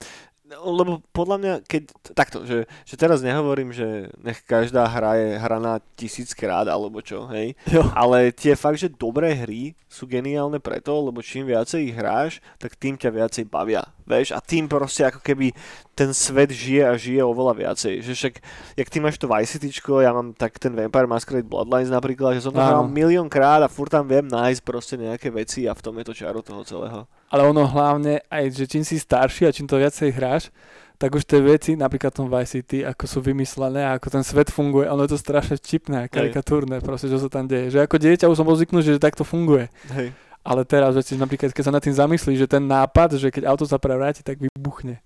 lebo podľa mňa, keď, takto, že, že teraz nehovorím, že nech každá hra je hraná tisíckrát alebo čo, hej, jo. Ale tie fakt, že dobré hry sú geniálne preto, lebo čím viacej ich hráš, tak tým ťa viacej bavia, vieš, a tým proste ako keby ten svet žije a žije oveľa viacej, že však, jak ty máš to Vice Cityčko, ja mám tak ten Vampire Masquerade Bloodlines napríklad, že som to hral miliónkrát a furt tam viem nájsť proste nejaké veci a v tom je to čaro toho celého. Ale ono hlavne aj, že čím si starší a čím to viacej hráš, tak už tie veci, napríklad v tom Vice City, ako sú vymyslené a ako ten svet funguje, ono je to strašne vtipné a karikatúrne proste, čo sa tam deje. Že ako dieťa už som bol zvyknutý, že takto funguje. Hej. Ale teraz, že napríklad, keď sa nad tým zamyslí, že ten nápad, že keď auto sa prevráti, tak vybuchne.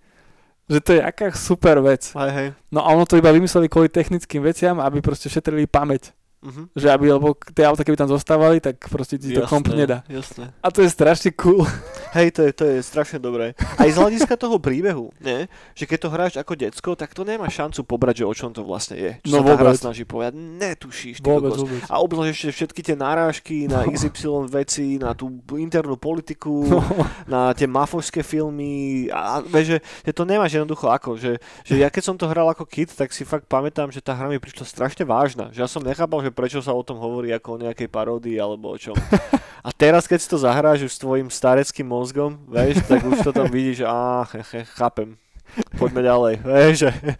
Že to je aká super vec. Hej, hej. No a ono to iba vymysleli kvôli technickým veciam, aby proste šetrili pamäť. Uh-huh. Že aby, lebo tie auta keby tam zostávali, tak proste ti to komp nedá. Jasné. A to je strašne cool. Hej, to je, to je strašne dobré. Aj z hľadiska toho príbehu, ne? Že keď to hráš ako decko, tak to nemá šancu pobrať, že o čom to vlastne je. Čo no, sa tá hra snaží povedať. Netušíš. Vôbec, vôbec. A obzvlášť ešte všetky tie nárážky na iks ypsilon veci, na tú internú politiku, no. na tie mafovské filmy. A, že, že to nemáš jednoducho ako. Že, že ja keď som to hral ako kid, tak si fakt pamätám, že tá hra mi prišla strašne vážna. Že ja som nechápal, že prečo sa o tom hovorí ako o nejakej paródii alebo o čom. A teraz, keď si to zahráš už s tvojim stareckým mozgom, vieš, tak už to tam vidíš, že á, he, he, chápem, poďme ďalej, vieš.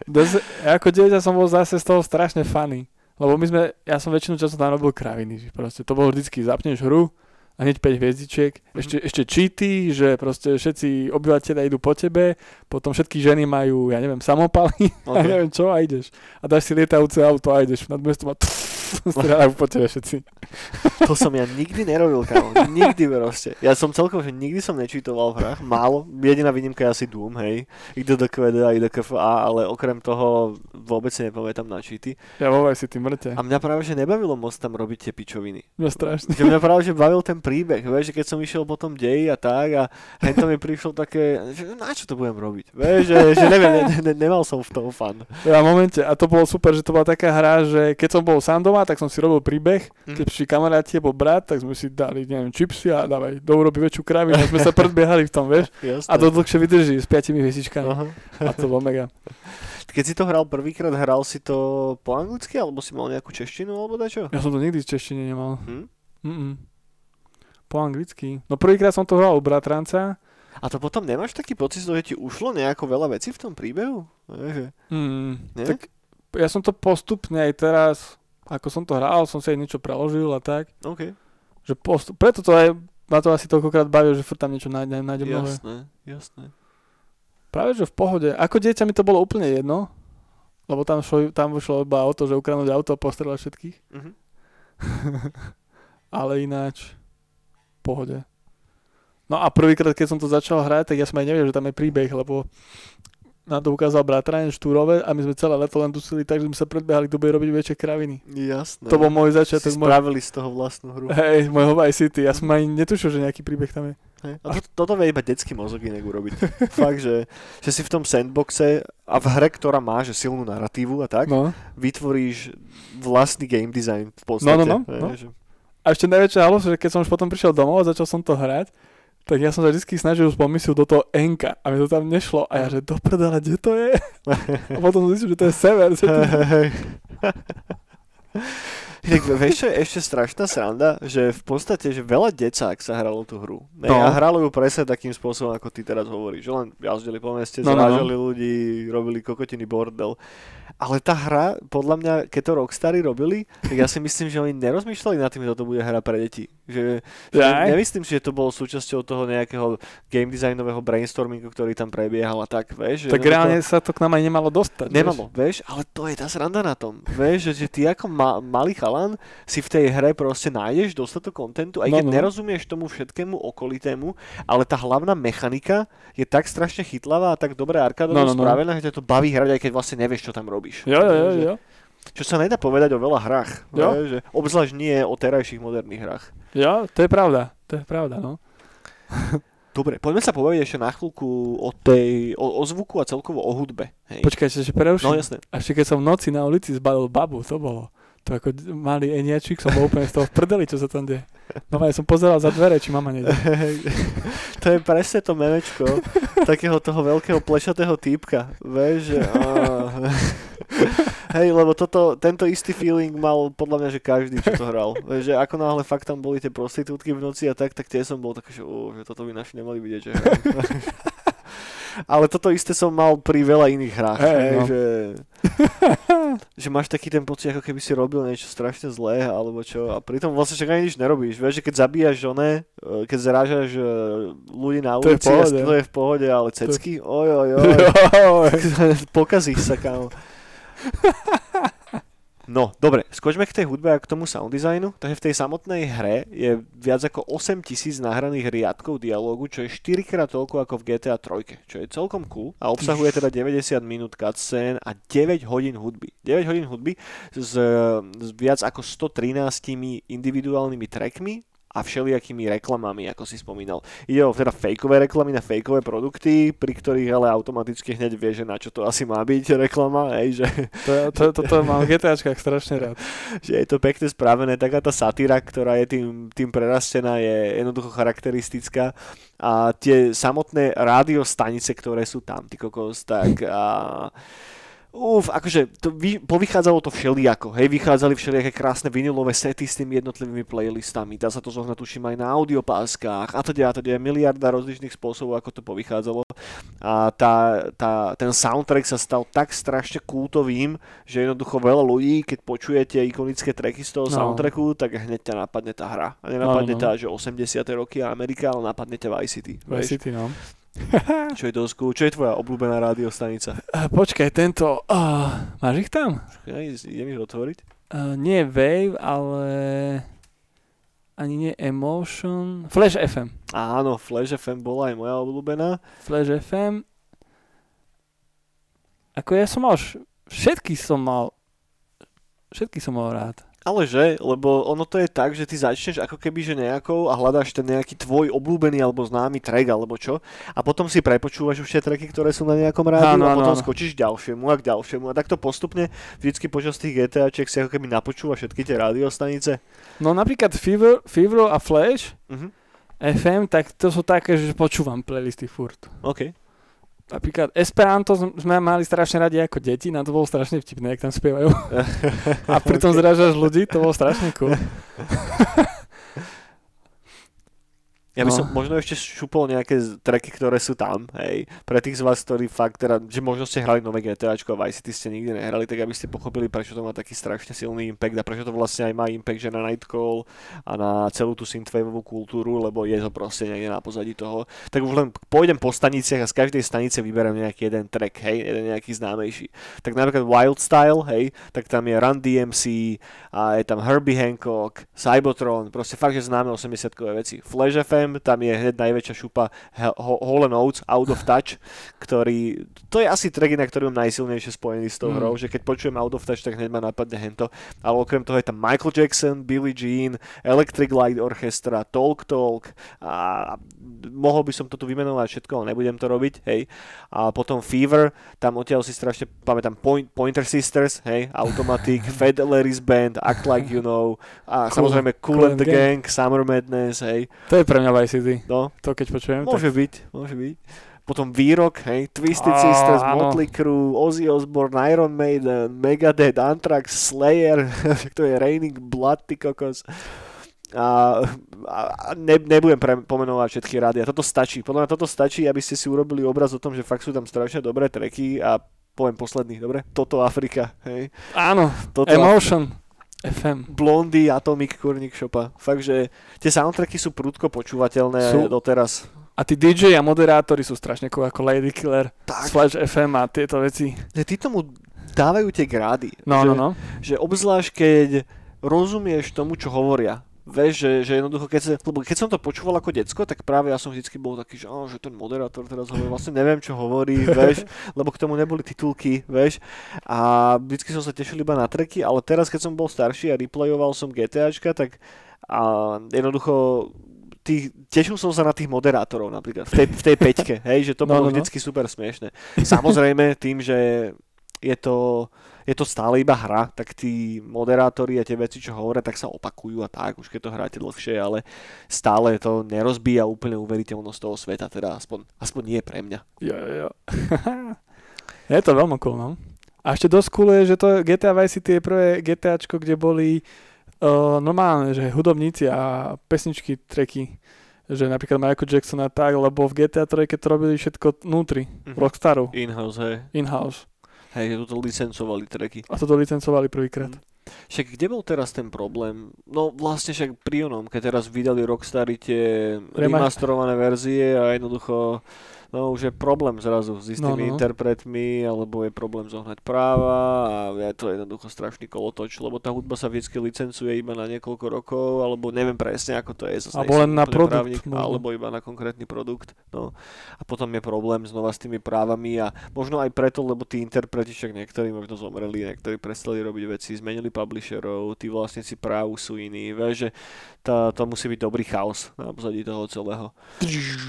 Doze, ako dieťa som bol zase z toho strašne funny, lebo my sme, ja som väčšinu času tam robil kraviny, proste to bolo vždycky, zapneš hru a hneď päť hviezdičiek, ešte, mm. ešte cheaty, že proste všetci obyvateľia idú po tebe, potom všetky ženy majú, ja neviem, samopaly, okay. ja neviem čo, a ideš. A dáš si lietajúce auto a ideš, nad mestom a strelajú po tebe všetci. To som ja nikdy nerobil, kámo. Nikdy proste. Ja som celkom, že nikdy som nečítoval v hrách. Málo. Jediná výnimka je asi Doom, hej. Ide do kvé dé a ide do ká ef á, ale okrem toho vôbec si nepamätám na číty. Ja vôbec si tým mŕte. A mňa práve, že nebavilo moc tam robiť tie pičoviny. No strašne. Že mňa práve, že bavil ten príbeh, vieš, že keď som išiel potom dej a tak a hento mi prišlo také, že na čo to budem robiť? Vieš, že, že neviem, ne, ne, nemal som v tom fan. Ja, momente, a to bolo super, že to bola taká hra, že keď som bol sám doma, tak som si robil príbeh, keď si kamaráti alebo brat, tak sme si dali, neviem, čipsy a dávaj, dourobi väčšiu kravinu, sme sa predbiehali v tom, vieš? Jasne. A to dlhšie vydrží s piatimi hviezdičkami. Uh-huh. A to bolo mega. Keď si to hral prvýkrát, hral si to po anglicky, alebo si mal nejakú češtinu, alebo dačo? Ja som to nikdy v češtine nemal. Hm? Po anglicky. No prvýkrát som to hral u bratranca. A to potom nemáš taký pocit, že ti ušlo nejako veľa vecí v tom príbehu? Mm, tak ja som to postupne aj teraz... Ako som to hral, som si aj niečo preložil a tak. OK. Že postup, preto to aj, na to asi toľkokrát bavil, že furt tam niečo nájdem nové. Jasné, jasné. Práve, že v pohode. Ako dieťa mi to bolo úplne jedno, lebo tam, šo, tam vyšlo iba o to, že ukradnúť auto a postrelať všetkých. Mm-hmm. Ale ináč, v pohode. No a prvýkrát, keď som to začal hrať, tak ja som aj nevedel, že tam je príbeh, lebo... Na to ukázal bratranec Štúrove a my sme celé leto len dusili tak, že sme sa predbiehali, kto bude robiť väčšie kraviny. Jasné. To bol môj začiatok. Si môj... spravili z toho vlastnú hru. Hej, môj Vice City. Ja som aj netušil, že nejaký príbeh tam je. Hey. A to, toto vie iba detský mozog inak urobiť. Fakt, že, že si v tom sandboxe a v hre, ktorá má že silnú narratívu a tak, no. vytvoríš vlastný game design v podstate. No, no, no. no. Že... A ešte najväčšia halus, že keď som už potom prišiel domov a začal som to hrať, tak ja som sa vždy snažil pomyslieť do toho Enka a mi to tam nešlo a ja, že do prdele, kde to je? A potom zistím, že to je sever. Tak vieš, je ešte strašná sranda, že v podstate, že veľa decák sa hralo tú hru. Ne, no. A hralo ju presne takým spôsobom, ako ty teraz hovoríš. Že len jazdili po meste, no, zrážali no. ľudí, robili kokotiny, bordel. Ale tá hra, podľa mňa, keď to Rockstary robili, tak ja si myslím, že oni nerozmýšľali nad tým, že toto bude hra pre deti. Že, že nemyslím si, že to bolo súčasťou toho nejakého game designového brainstormingu, ktorý tam prebiehal a tak, vieš. Tak reálne to... sa to k nám aj nemalo dostať. Nemalo, vieš, ale to je tá sranda na tom. Vieš, že, že ty ako ma- malý chalán si v tej hre proste nájdeš dostatok kontentu, aj keď no, no. nerozumieš tomu všetkému okolitému, ale tá hlavná mechanika je tak strašne chytlavá a tak dobre arkádovo no, no, no. spravená, že ťa to baví hrať, aj keď vlastne nevieš, čo tam robíš. Jo, jo, jo, jo. Čo sa nedá povedať o veľa hrách, že obzvlášť nie o terajších moderných hrách. Jo, to je pravda, to je pravda, no. Dobre, poďme sa pobaviť ešte na chvíľku o tej, o, o zvuku a celkovo o hudbe. Hej. Počkajte, že preuším. No jasné. A ešte keď som v noci na ulici zbalil babu, to bolo... To ako malý eniačik, som bol úplne z toho v prdeli, čo sa tam deje. No ja som pozeral za dvere, či mama nejde. To je presne to memečko takého toho veľkého plešatého týpka. Vieš, že... Hej, lebo toto, tento istý feeling mal podľa mňa, že každý, čo to hral. Vieš, že ako náhle fakt tam boli tie prostitútky v noci a tak, tak tie som bol taký, že, ó, že toto by naši nemali vidieť, že hral. Ale toto isté som mal pri veľa iných hrách, hey, ne, no. že, že máš taký ten pocit, ako keby si robil niečo strašne zlé, alebo čo, a pritom vlastne však ani nič nerobíš, vieš, že keď zabíjaš žone, keď zrážaš ľudí na ulici, to je, to je v pohode, ale cecky, ojojoj, oj, oj, pokazíš sa, kámo. No, dobre, skočme k tej hudbe a k tomu sound designu. Takže v tej samotnej hre je viac ako osem tisíc nahraných riadkov dialógu, čo je štyrikrát toľko ako v gé té á tri, čo je celkom cool a obsahuje teda deväťdesiat minút cutscén a deväť hodín hudby. deväť hodín hudby s, s viac ako stotrinásť individuálnymi trackmi a všelijakými reklamami, ako si spomínal. Ide o teda fejkové reklamy na fejkové produkty, pri ktorých ale automaticky hneď vie, že na čo to asi má byť reklama, hej, že... To, to, to, to mám v GTAčkách strašne rád. Že je to pekne spravené, taká tá satíra, ktorá je tým, tým prerastená, je jednoducho charakteristická. A tie samotné rádiostanice, ktoré sú tam, ty kokos, tak... A... Uf, akože, to vy, povychádzalo to všelijako, hej, vychádzali všelijaké krásne vinilové sety s tými jednotlivými playlistami, dá sa to zohnať, tuším, aj na audiopáskach, a teda, a teda, miliarda rozličných spôsobov, ako to povychádzalo, a tá, tá, ten soundtrack sa stal tak strašne kultovým, že jednoducho veľa ľudí, keď počujete ikonické tracky z toho no. soundtracku, tak hneď ťa napadne tá hra, a nenapadne no, no. tá, že osemdesiate roky a Amerika, ale napadne ťa Vice City, vieš? Vice City, no. Čo je dosku? Čo je tvoja obľúbená rádiostanica? Uh, počkaj, tento... Uh, máš ich tam? Počkaj, idem ich otvoriť. Uh, nie Wave, ale... Ani nie Emotion... Flash ef em. Áno, Flash ef em bola aj moja obľúbená. Flash ef em... Ako ja som mal... Všetky som mal... Všetky som mal rád. Ale že, lebo ono to je tak, že ty začneš ako keby že nejakou a hľadáš ten nejaký tvoj obľúbený alebo známy track alebo čo a potom si prepočúvaš už tie tracky, ktoré sú na nejakom rádiu no, no, a potom no, no. skočíš k ďalšiemu a k ďalšiemu a takto postupne vždycky počas tých GTAček si ako keby napočúvaš všetky tie rádiostanice. No napríklad Fever, Fever a Flash uh-huh. ef em, tak to sú také, že počúvam playlisty furt. OK. Napríklad Esperanto sme mali strašne radi ako deti, na to bolo strašne vtipné, jak tam spievajú. A pritom zrážaš ľudí, to bolo strašne cool. Ja by som no. možno ešte šupol nejaké tracky, ktoré sú tam, hej. Pre tých z vás, ktorí fakt, teda, že možno ste hrali nové GTAčko a Vice City ste nikdy nehrali, tak aby ste pochopili, prečo to má taký strašne silný impact a prečo to vlastne aj má impact, že na Nightcall a na celú tú synthwaveovú kultúru, lebo je to proste niekde na pozadí toho. Tak už len pôjdem po staniciach a z každej stanice vyberiem nejaký jeden track, hej, jeden nejaký známejší. Tak napríklad Wild Style, hej, tak tam je Run dé em cé a je tam Herbie Hancock, Cybotron, proste fakt, že známe osemdesiatkové veci. Flash ef em, tam je hneď najväčšia šupa Hall and Oates, Out of Touch, ktorý, to je asi track, na ktorý mám najsilnejšie spojený s tou mm. hrou, že keď počujem Out of Touch, tak hneď ma napadne hento, ale okrem toho je tam Michael Jackson, Billie Jean, Electric Light Orchestra, Talk Talk a mohol by som to tu vymenovať všetko, ale nebudem to robiť, hej, a potom Fever, tam odtiaľ si strašne pamätám Point, Pointer Sisters, hej, Automatic, Fat Larry's Band, Act Like You Know a cool, samozrejme Kool and the Gang, Summer Madness, hej. To je pre mňa City. No. To keď počujem. Môže tak... byť, môže byť. Potom Výrok, hej, Twisted oh, Sisters, áno. Motley Crue, Ozzy Osbourne, Iron Maiden, Megadeth, Anthrax, Slayer, to je Raining Blood, ty kokos. A, a ne, nebudem pre, pomenovať všetky rádia. Toto stačí. Podľa mňa toto stačí, aby ste si urobili obraz o tom, že fakt sú tam strašne dobré tracky a poviem posledný, dobre? Toto Afrika, hej. Áno, Toto Emotion. Afrika. ef em. Blondy, Atomic, Kurník, Šopa. Fakt, že tie soundtracky sú prudko počúvateľné sú. doteraz. A tí dý džej a moderátori sú strašne cool, ako Lady Killer, tak. Flash ef em a tieto veci. Že ty tomu dávajú tie grády. No, že, no, no. Že obzvlášť, keď rozumieš tomu, čo hovoria. Vieš, že, že jednoducho, keď, sa, keď som to počúval ako decko, tak práve ja som vždycky bol taký, že, oh, že ten moderátor teraz hovorí, vlastne neviem, čo hovorí, vieš, lebo k tomu neboli titulky, vieš, a vždycky som sa tešil iba na tracky, ale teraz, keď som bol starší a replayoval som GTAčka, tak a, jednoducho tých, tešil som sa na tých moderátorov napríklad, v tej, v tej peťke, hej, že to bolo no, no. vždycky super smiešne. Samozrejme, tým, že je to, je to stále iba hra, tak tí moderátori a tie veci, čo hovoria, tak sa opakujú a tak, už keď to hráte dlhšie, ale stále to nerozbíja úplne uveriteľnosť toho sveta, teda aspoň, aspoň nie pre mňa. Jo, jo, jo. Je to veľmi cool, no. A ešte dosť cool je, že to gé té á Vice City je prvé GTAčko, kde boli uh, normálne, že hudobníci a pesničky, tracky, že napríklad Michael Jackson a tak, lebo v gé té á tri to robili všetko vnútri, mm-hmm. Rockstaru. In-house, hej. In-house. Hej, že toto licencovali tracky. A toto licencovali prvýkrát. Mm. Však kde bol teraz ten problém? No vlastne však pri onom, keď teraz vydali Rockstary tie remasterované verzie a jednoducho no už je problém zrazu s istými no, no. interpretmi, alebo je problém zohnať práva a je to jednoducho strašný kolotoč, lebo tá hudba sa vždycky licencuje iba na niekoľko rokov, alebo neviem presne ako to je. Alebo len na produkt. Právnik, alebo iba na konkrétny produkt. No. A potom je problém znova s tými právami a možno aj preto, lebo tí interpreti, však niektorí možno zomreli, niektorí prestali robiť veci, zmenili publisherov, tí vlastníci práv sú iní, vieš, že tá, to musí byť dobrý chaos na pozadí toho celého.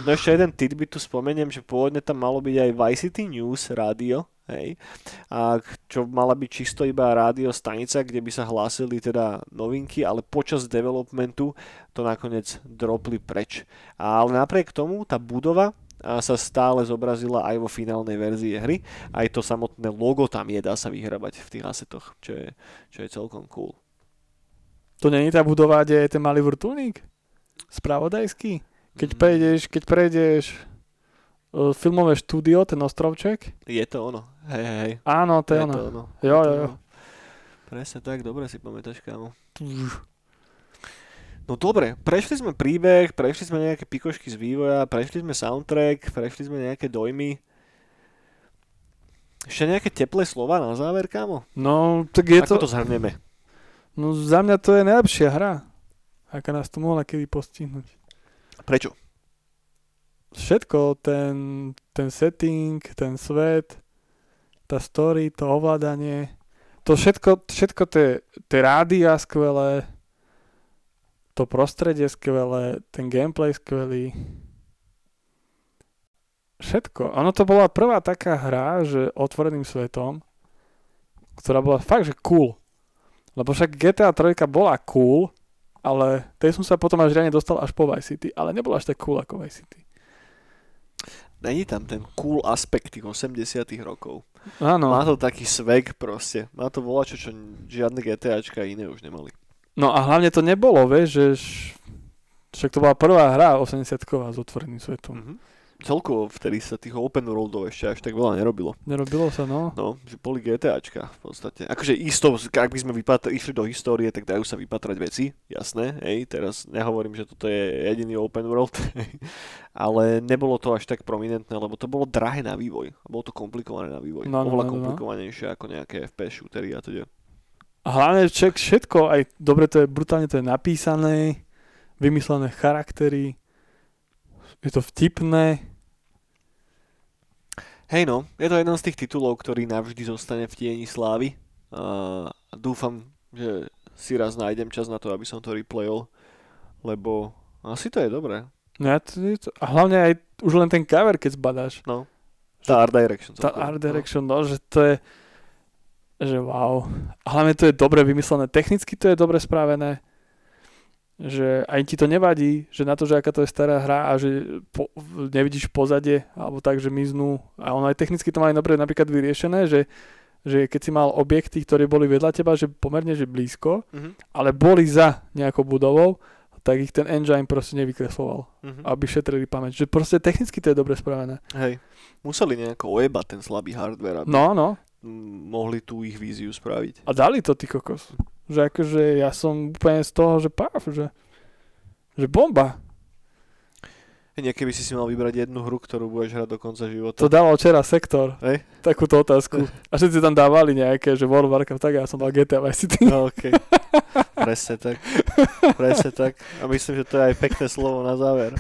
No ešte jeden tidbit tu spomeniem, že pôvodne tam malo byť aj Varsity News rádio, hej, a čo mala byť čisto iba rádio stanica, kde by sa hlásili teda novinky, ale počas developmentu to nakoniec dropli preč. Ale napriek tomu tá budova sa stále zobrazila aj vo finálnej verzii hry, aj to samotné logo tam je, dá sa vyhrabať v tých asetoch, čo je, čo je celkom cool. To nie je tá budova, kde je ten malý vrtuľník? Spravodajský? Keď mm. prejdeš, keď prejdeš filmové štúdio, ten ostrovček. Je to ono, hej, hej. Áno, to je, je ono. To ono. Jo, je to jo, jo. Presne tak, dobre si pamätáš, kámo. No dobre, prešli sme príbeh, prešli sme nejaké pikošky z vývoja, prešli sme soundtrack, prešli sme nejaké dojmy. Ešte nejaké teplé slova na záver, kámo? No, tak je to... Ako to zhrnieme? No za mňa to je najlepšia hra, aká nás tu mohla kedy postihnúť. Prečo? Všetko, ten, ten setting, ten svet, tá story, to ovládanie, to všetko, všetko tie, tie rádia skvelé, to prostredie skvelé, ten gameplay skvelý, všetko. Ono to bola prvá taká hra, že otvoreným svetom, ktorá bola fakt, že cool. Lebo však G T A tri bola cool, ale tej som sa potom až riadne dostal až po Vice City, ale nebola až tak cool ako Vice City. Není tam ten cool aspekt tých osemdesiatych rokov. Áno. Má to taký swag proste. Má to volačo, čo žiadne GTAčka iné už nemali. No a hlavne to nebolo, vieš, že však to bola prvá hra osemdesiatková s otvoreným svetom. Mm-hmm. Celkovo vtedy sa tých open worldov ešte až tak veľa nerobilo. Nerobilo sa, no. No, že boli GTAčka v podstate. Akože isto, ak by sme vypatr- išli do histórie, tak dajú sa vypatrať veci, jasné, hej, teraz nehovorím, že toto je jediný open world, ale nebolo to až tak prominentné, lebo to bolo drahé na vývoj, bolo to komplikované na vývoj, no, oveľa no, no, komplikovanejšie no. ako nejaké F P S shootery a teda. A hlavne všetko, aj dobre to je, brutálne to je napísané, vymyslené charaktery, je to vtipné. Hej no, je to jeden z tých titulov, ktorý navždy zostane v tieni slávy. Uh, dúfam, že si raz nájdem čas na to, aby som to replayol, lebo asi to je dobré. No, a hlavne aj už len ten cover, keď zbadáš. No, tá Art Direction. Tá Art Direction, no, že to je, že wow. Hlavne to je dobre vymyslené, technicky to je dobre spravené, že aj ti to nevadí, že na to, že aká to je stará hra a že po, nevidíš pozadie, alebo tak, že miznú. A ono aj technicky to má aj dobre napríklad vyriešené, že, že keď si mal objekty, ktoré boli vedľa teba, že pomerne, že blízko, mm-hmm. ale boli za nejakou budovou, tak ich ten engine proste nevykresloval, mm-hmm. aby šetrili pamäť. Že proste technicky to je dobre spravené. Hej, museli nejako ojebať ten slabý hardware, aby no, no. mohli tú ich víziu spraviť. A dali to, ty kokos. Že akože ja som úplne z toho, že páv, že, že bomba. Niekedy by si si mal vybrať jednu hru, ktorú budeš hrať do konca života. To dával včera Sektor, hey? Takúto otázku. A všetci tam dávali nejaké, že World of Warcraft, tak ja som dal G T A Vice City. No, okay. Presne tak, presne tak. A myslím, že to je aj pekné slovo na záver.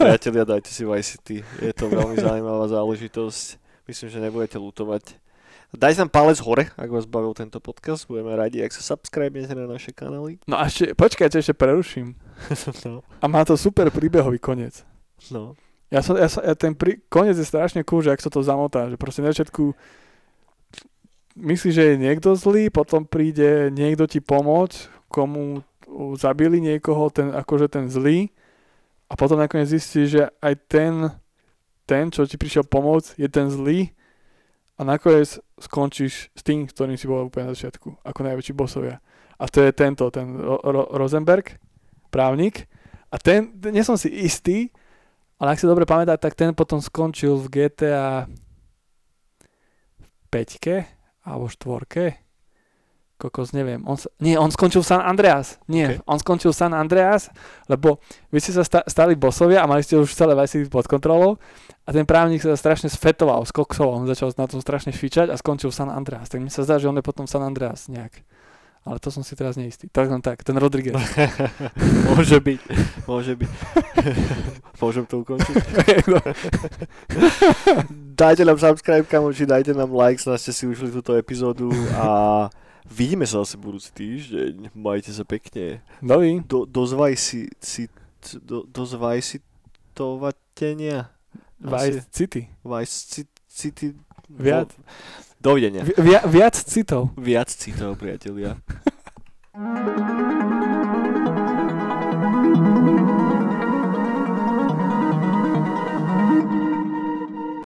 Priatelia, dajte si Vice City, je to veľmi zaujímavá záležitosť. Myslím, že nebudete lutovať. Daj tam palec hore, ak vás bavil tento podcast. Budeme radi, ak sa subscribnete na naše kanály. No a ešte, počkajte, ešte preruším. No. A má to super príbehový koniec. No. Ja som, ja som, ja ten prí, koniec je strašne cool, že ak sa to zamotá, že proste na začiatku myslíš, že je niekto zlý, potom príde niekto ti pomôcť, komu zabili niekoho, ten, akože ten zlý, a potom nakoniec zistíš, že aj ten, ten, čo ti prišiel pomôcť, je ten zlý, a nakoniec skončíš s tým, ktorým si bol úplne na začiatku, ako najväčší bossovia. A to je tento, ten Ro- Ro- Rosenberg, právnik. A ten, nie som si istý, ale ak si dobre pamätám, tak ten potom skončil v G T A päťke alebo štvorke. kokos, neviem. On sa, nie, on skončil San Andreas. Nie, okay. on skončil San Andreas, lebo vy ste sa sta, stali bosovia a mali ste už celé veci pod kontrolou a ten právnik sa strašne sfetoval, skoksoval, on začal na tom strašne fičať a skončil San Andreas. Tak mi sa zdá, že on je potom San Andreas nejak. Ale to som si teraz neistý. Tak len tak, ten Rodriguez. Môže byť, môže byť. Môžem to ukončiť? Dajte nám subscribe, kamoči, dajte nám like, snad ste si ušli túto epizódu a vidíme sa asi budúci týždeň. Majte sa pekne. Nový. Do, dozvaj si, si do, dozvaj si to vatenia. Vice City. Vice City. Viac. Dovidenia. Vi- viac citov. Viac citov, priatelia.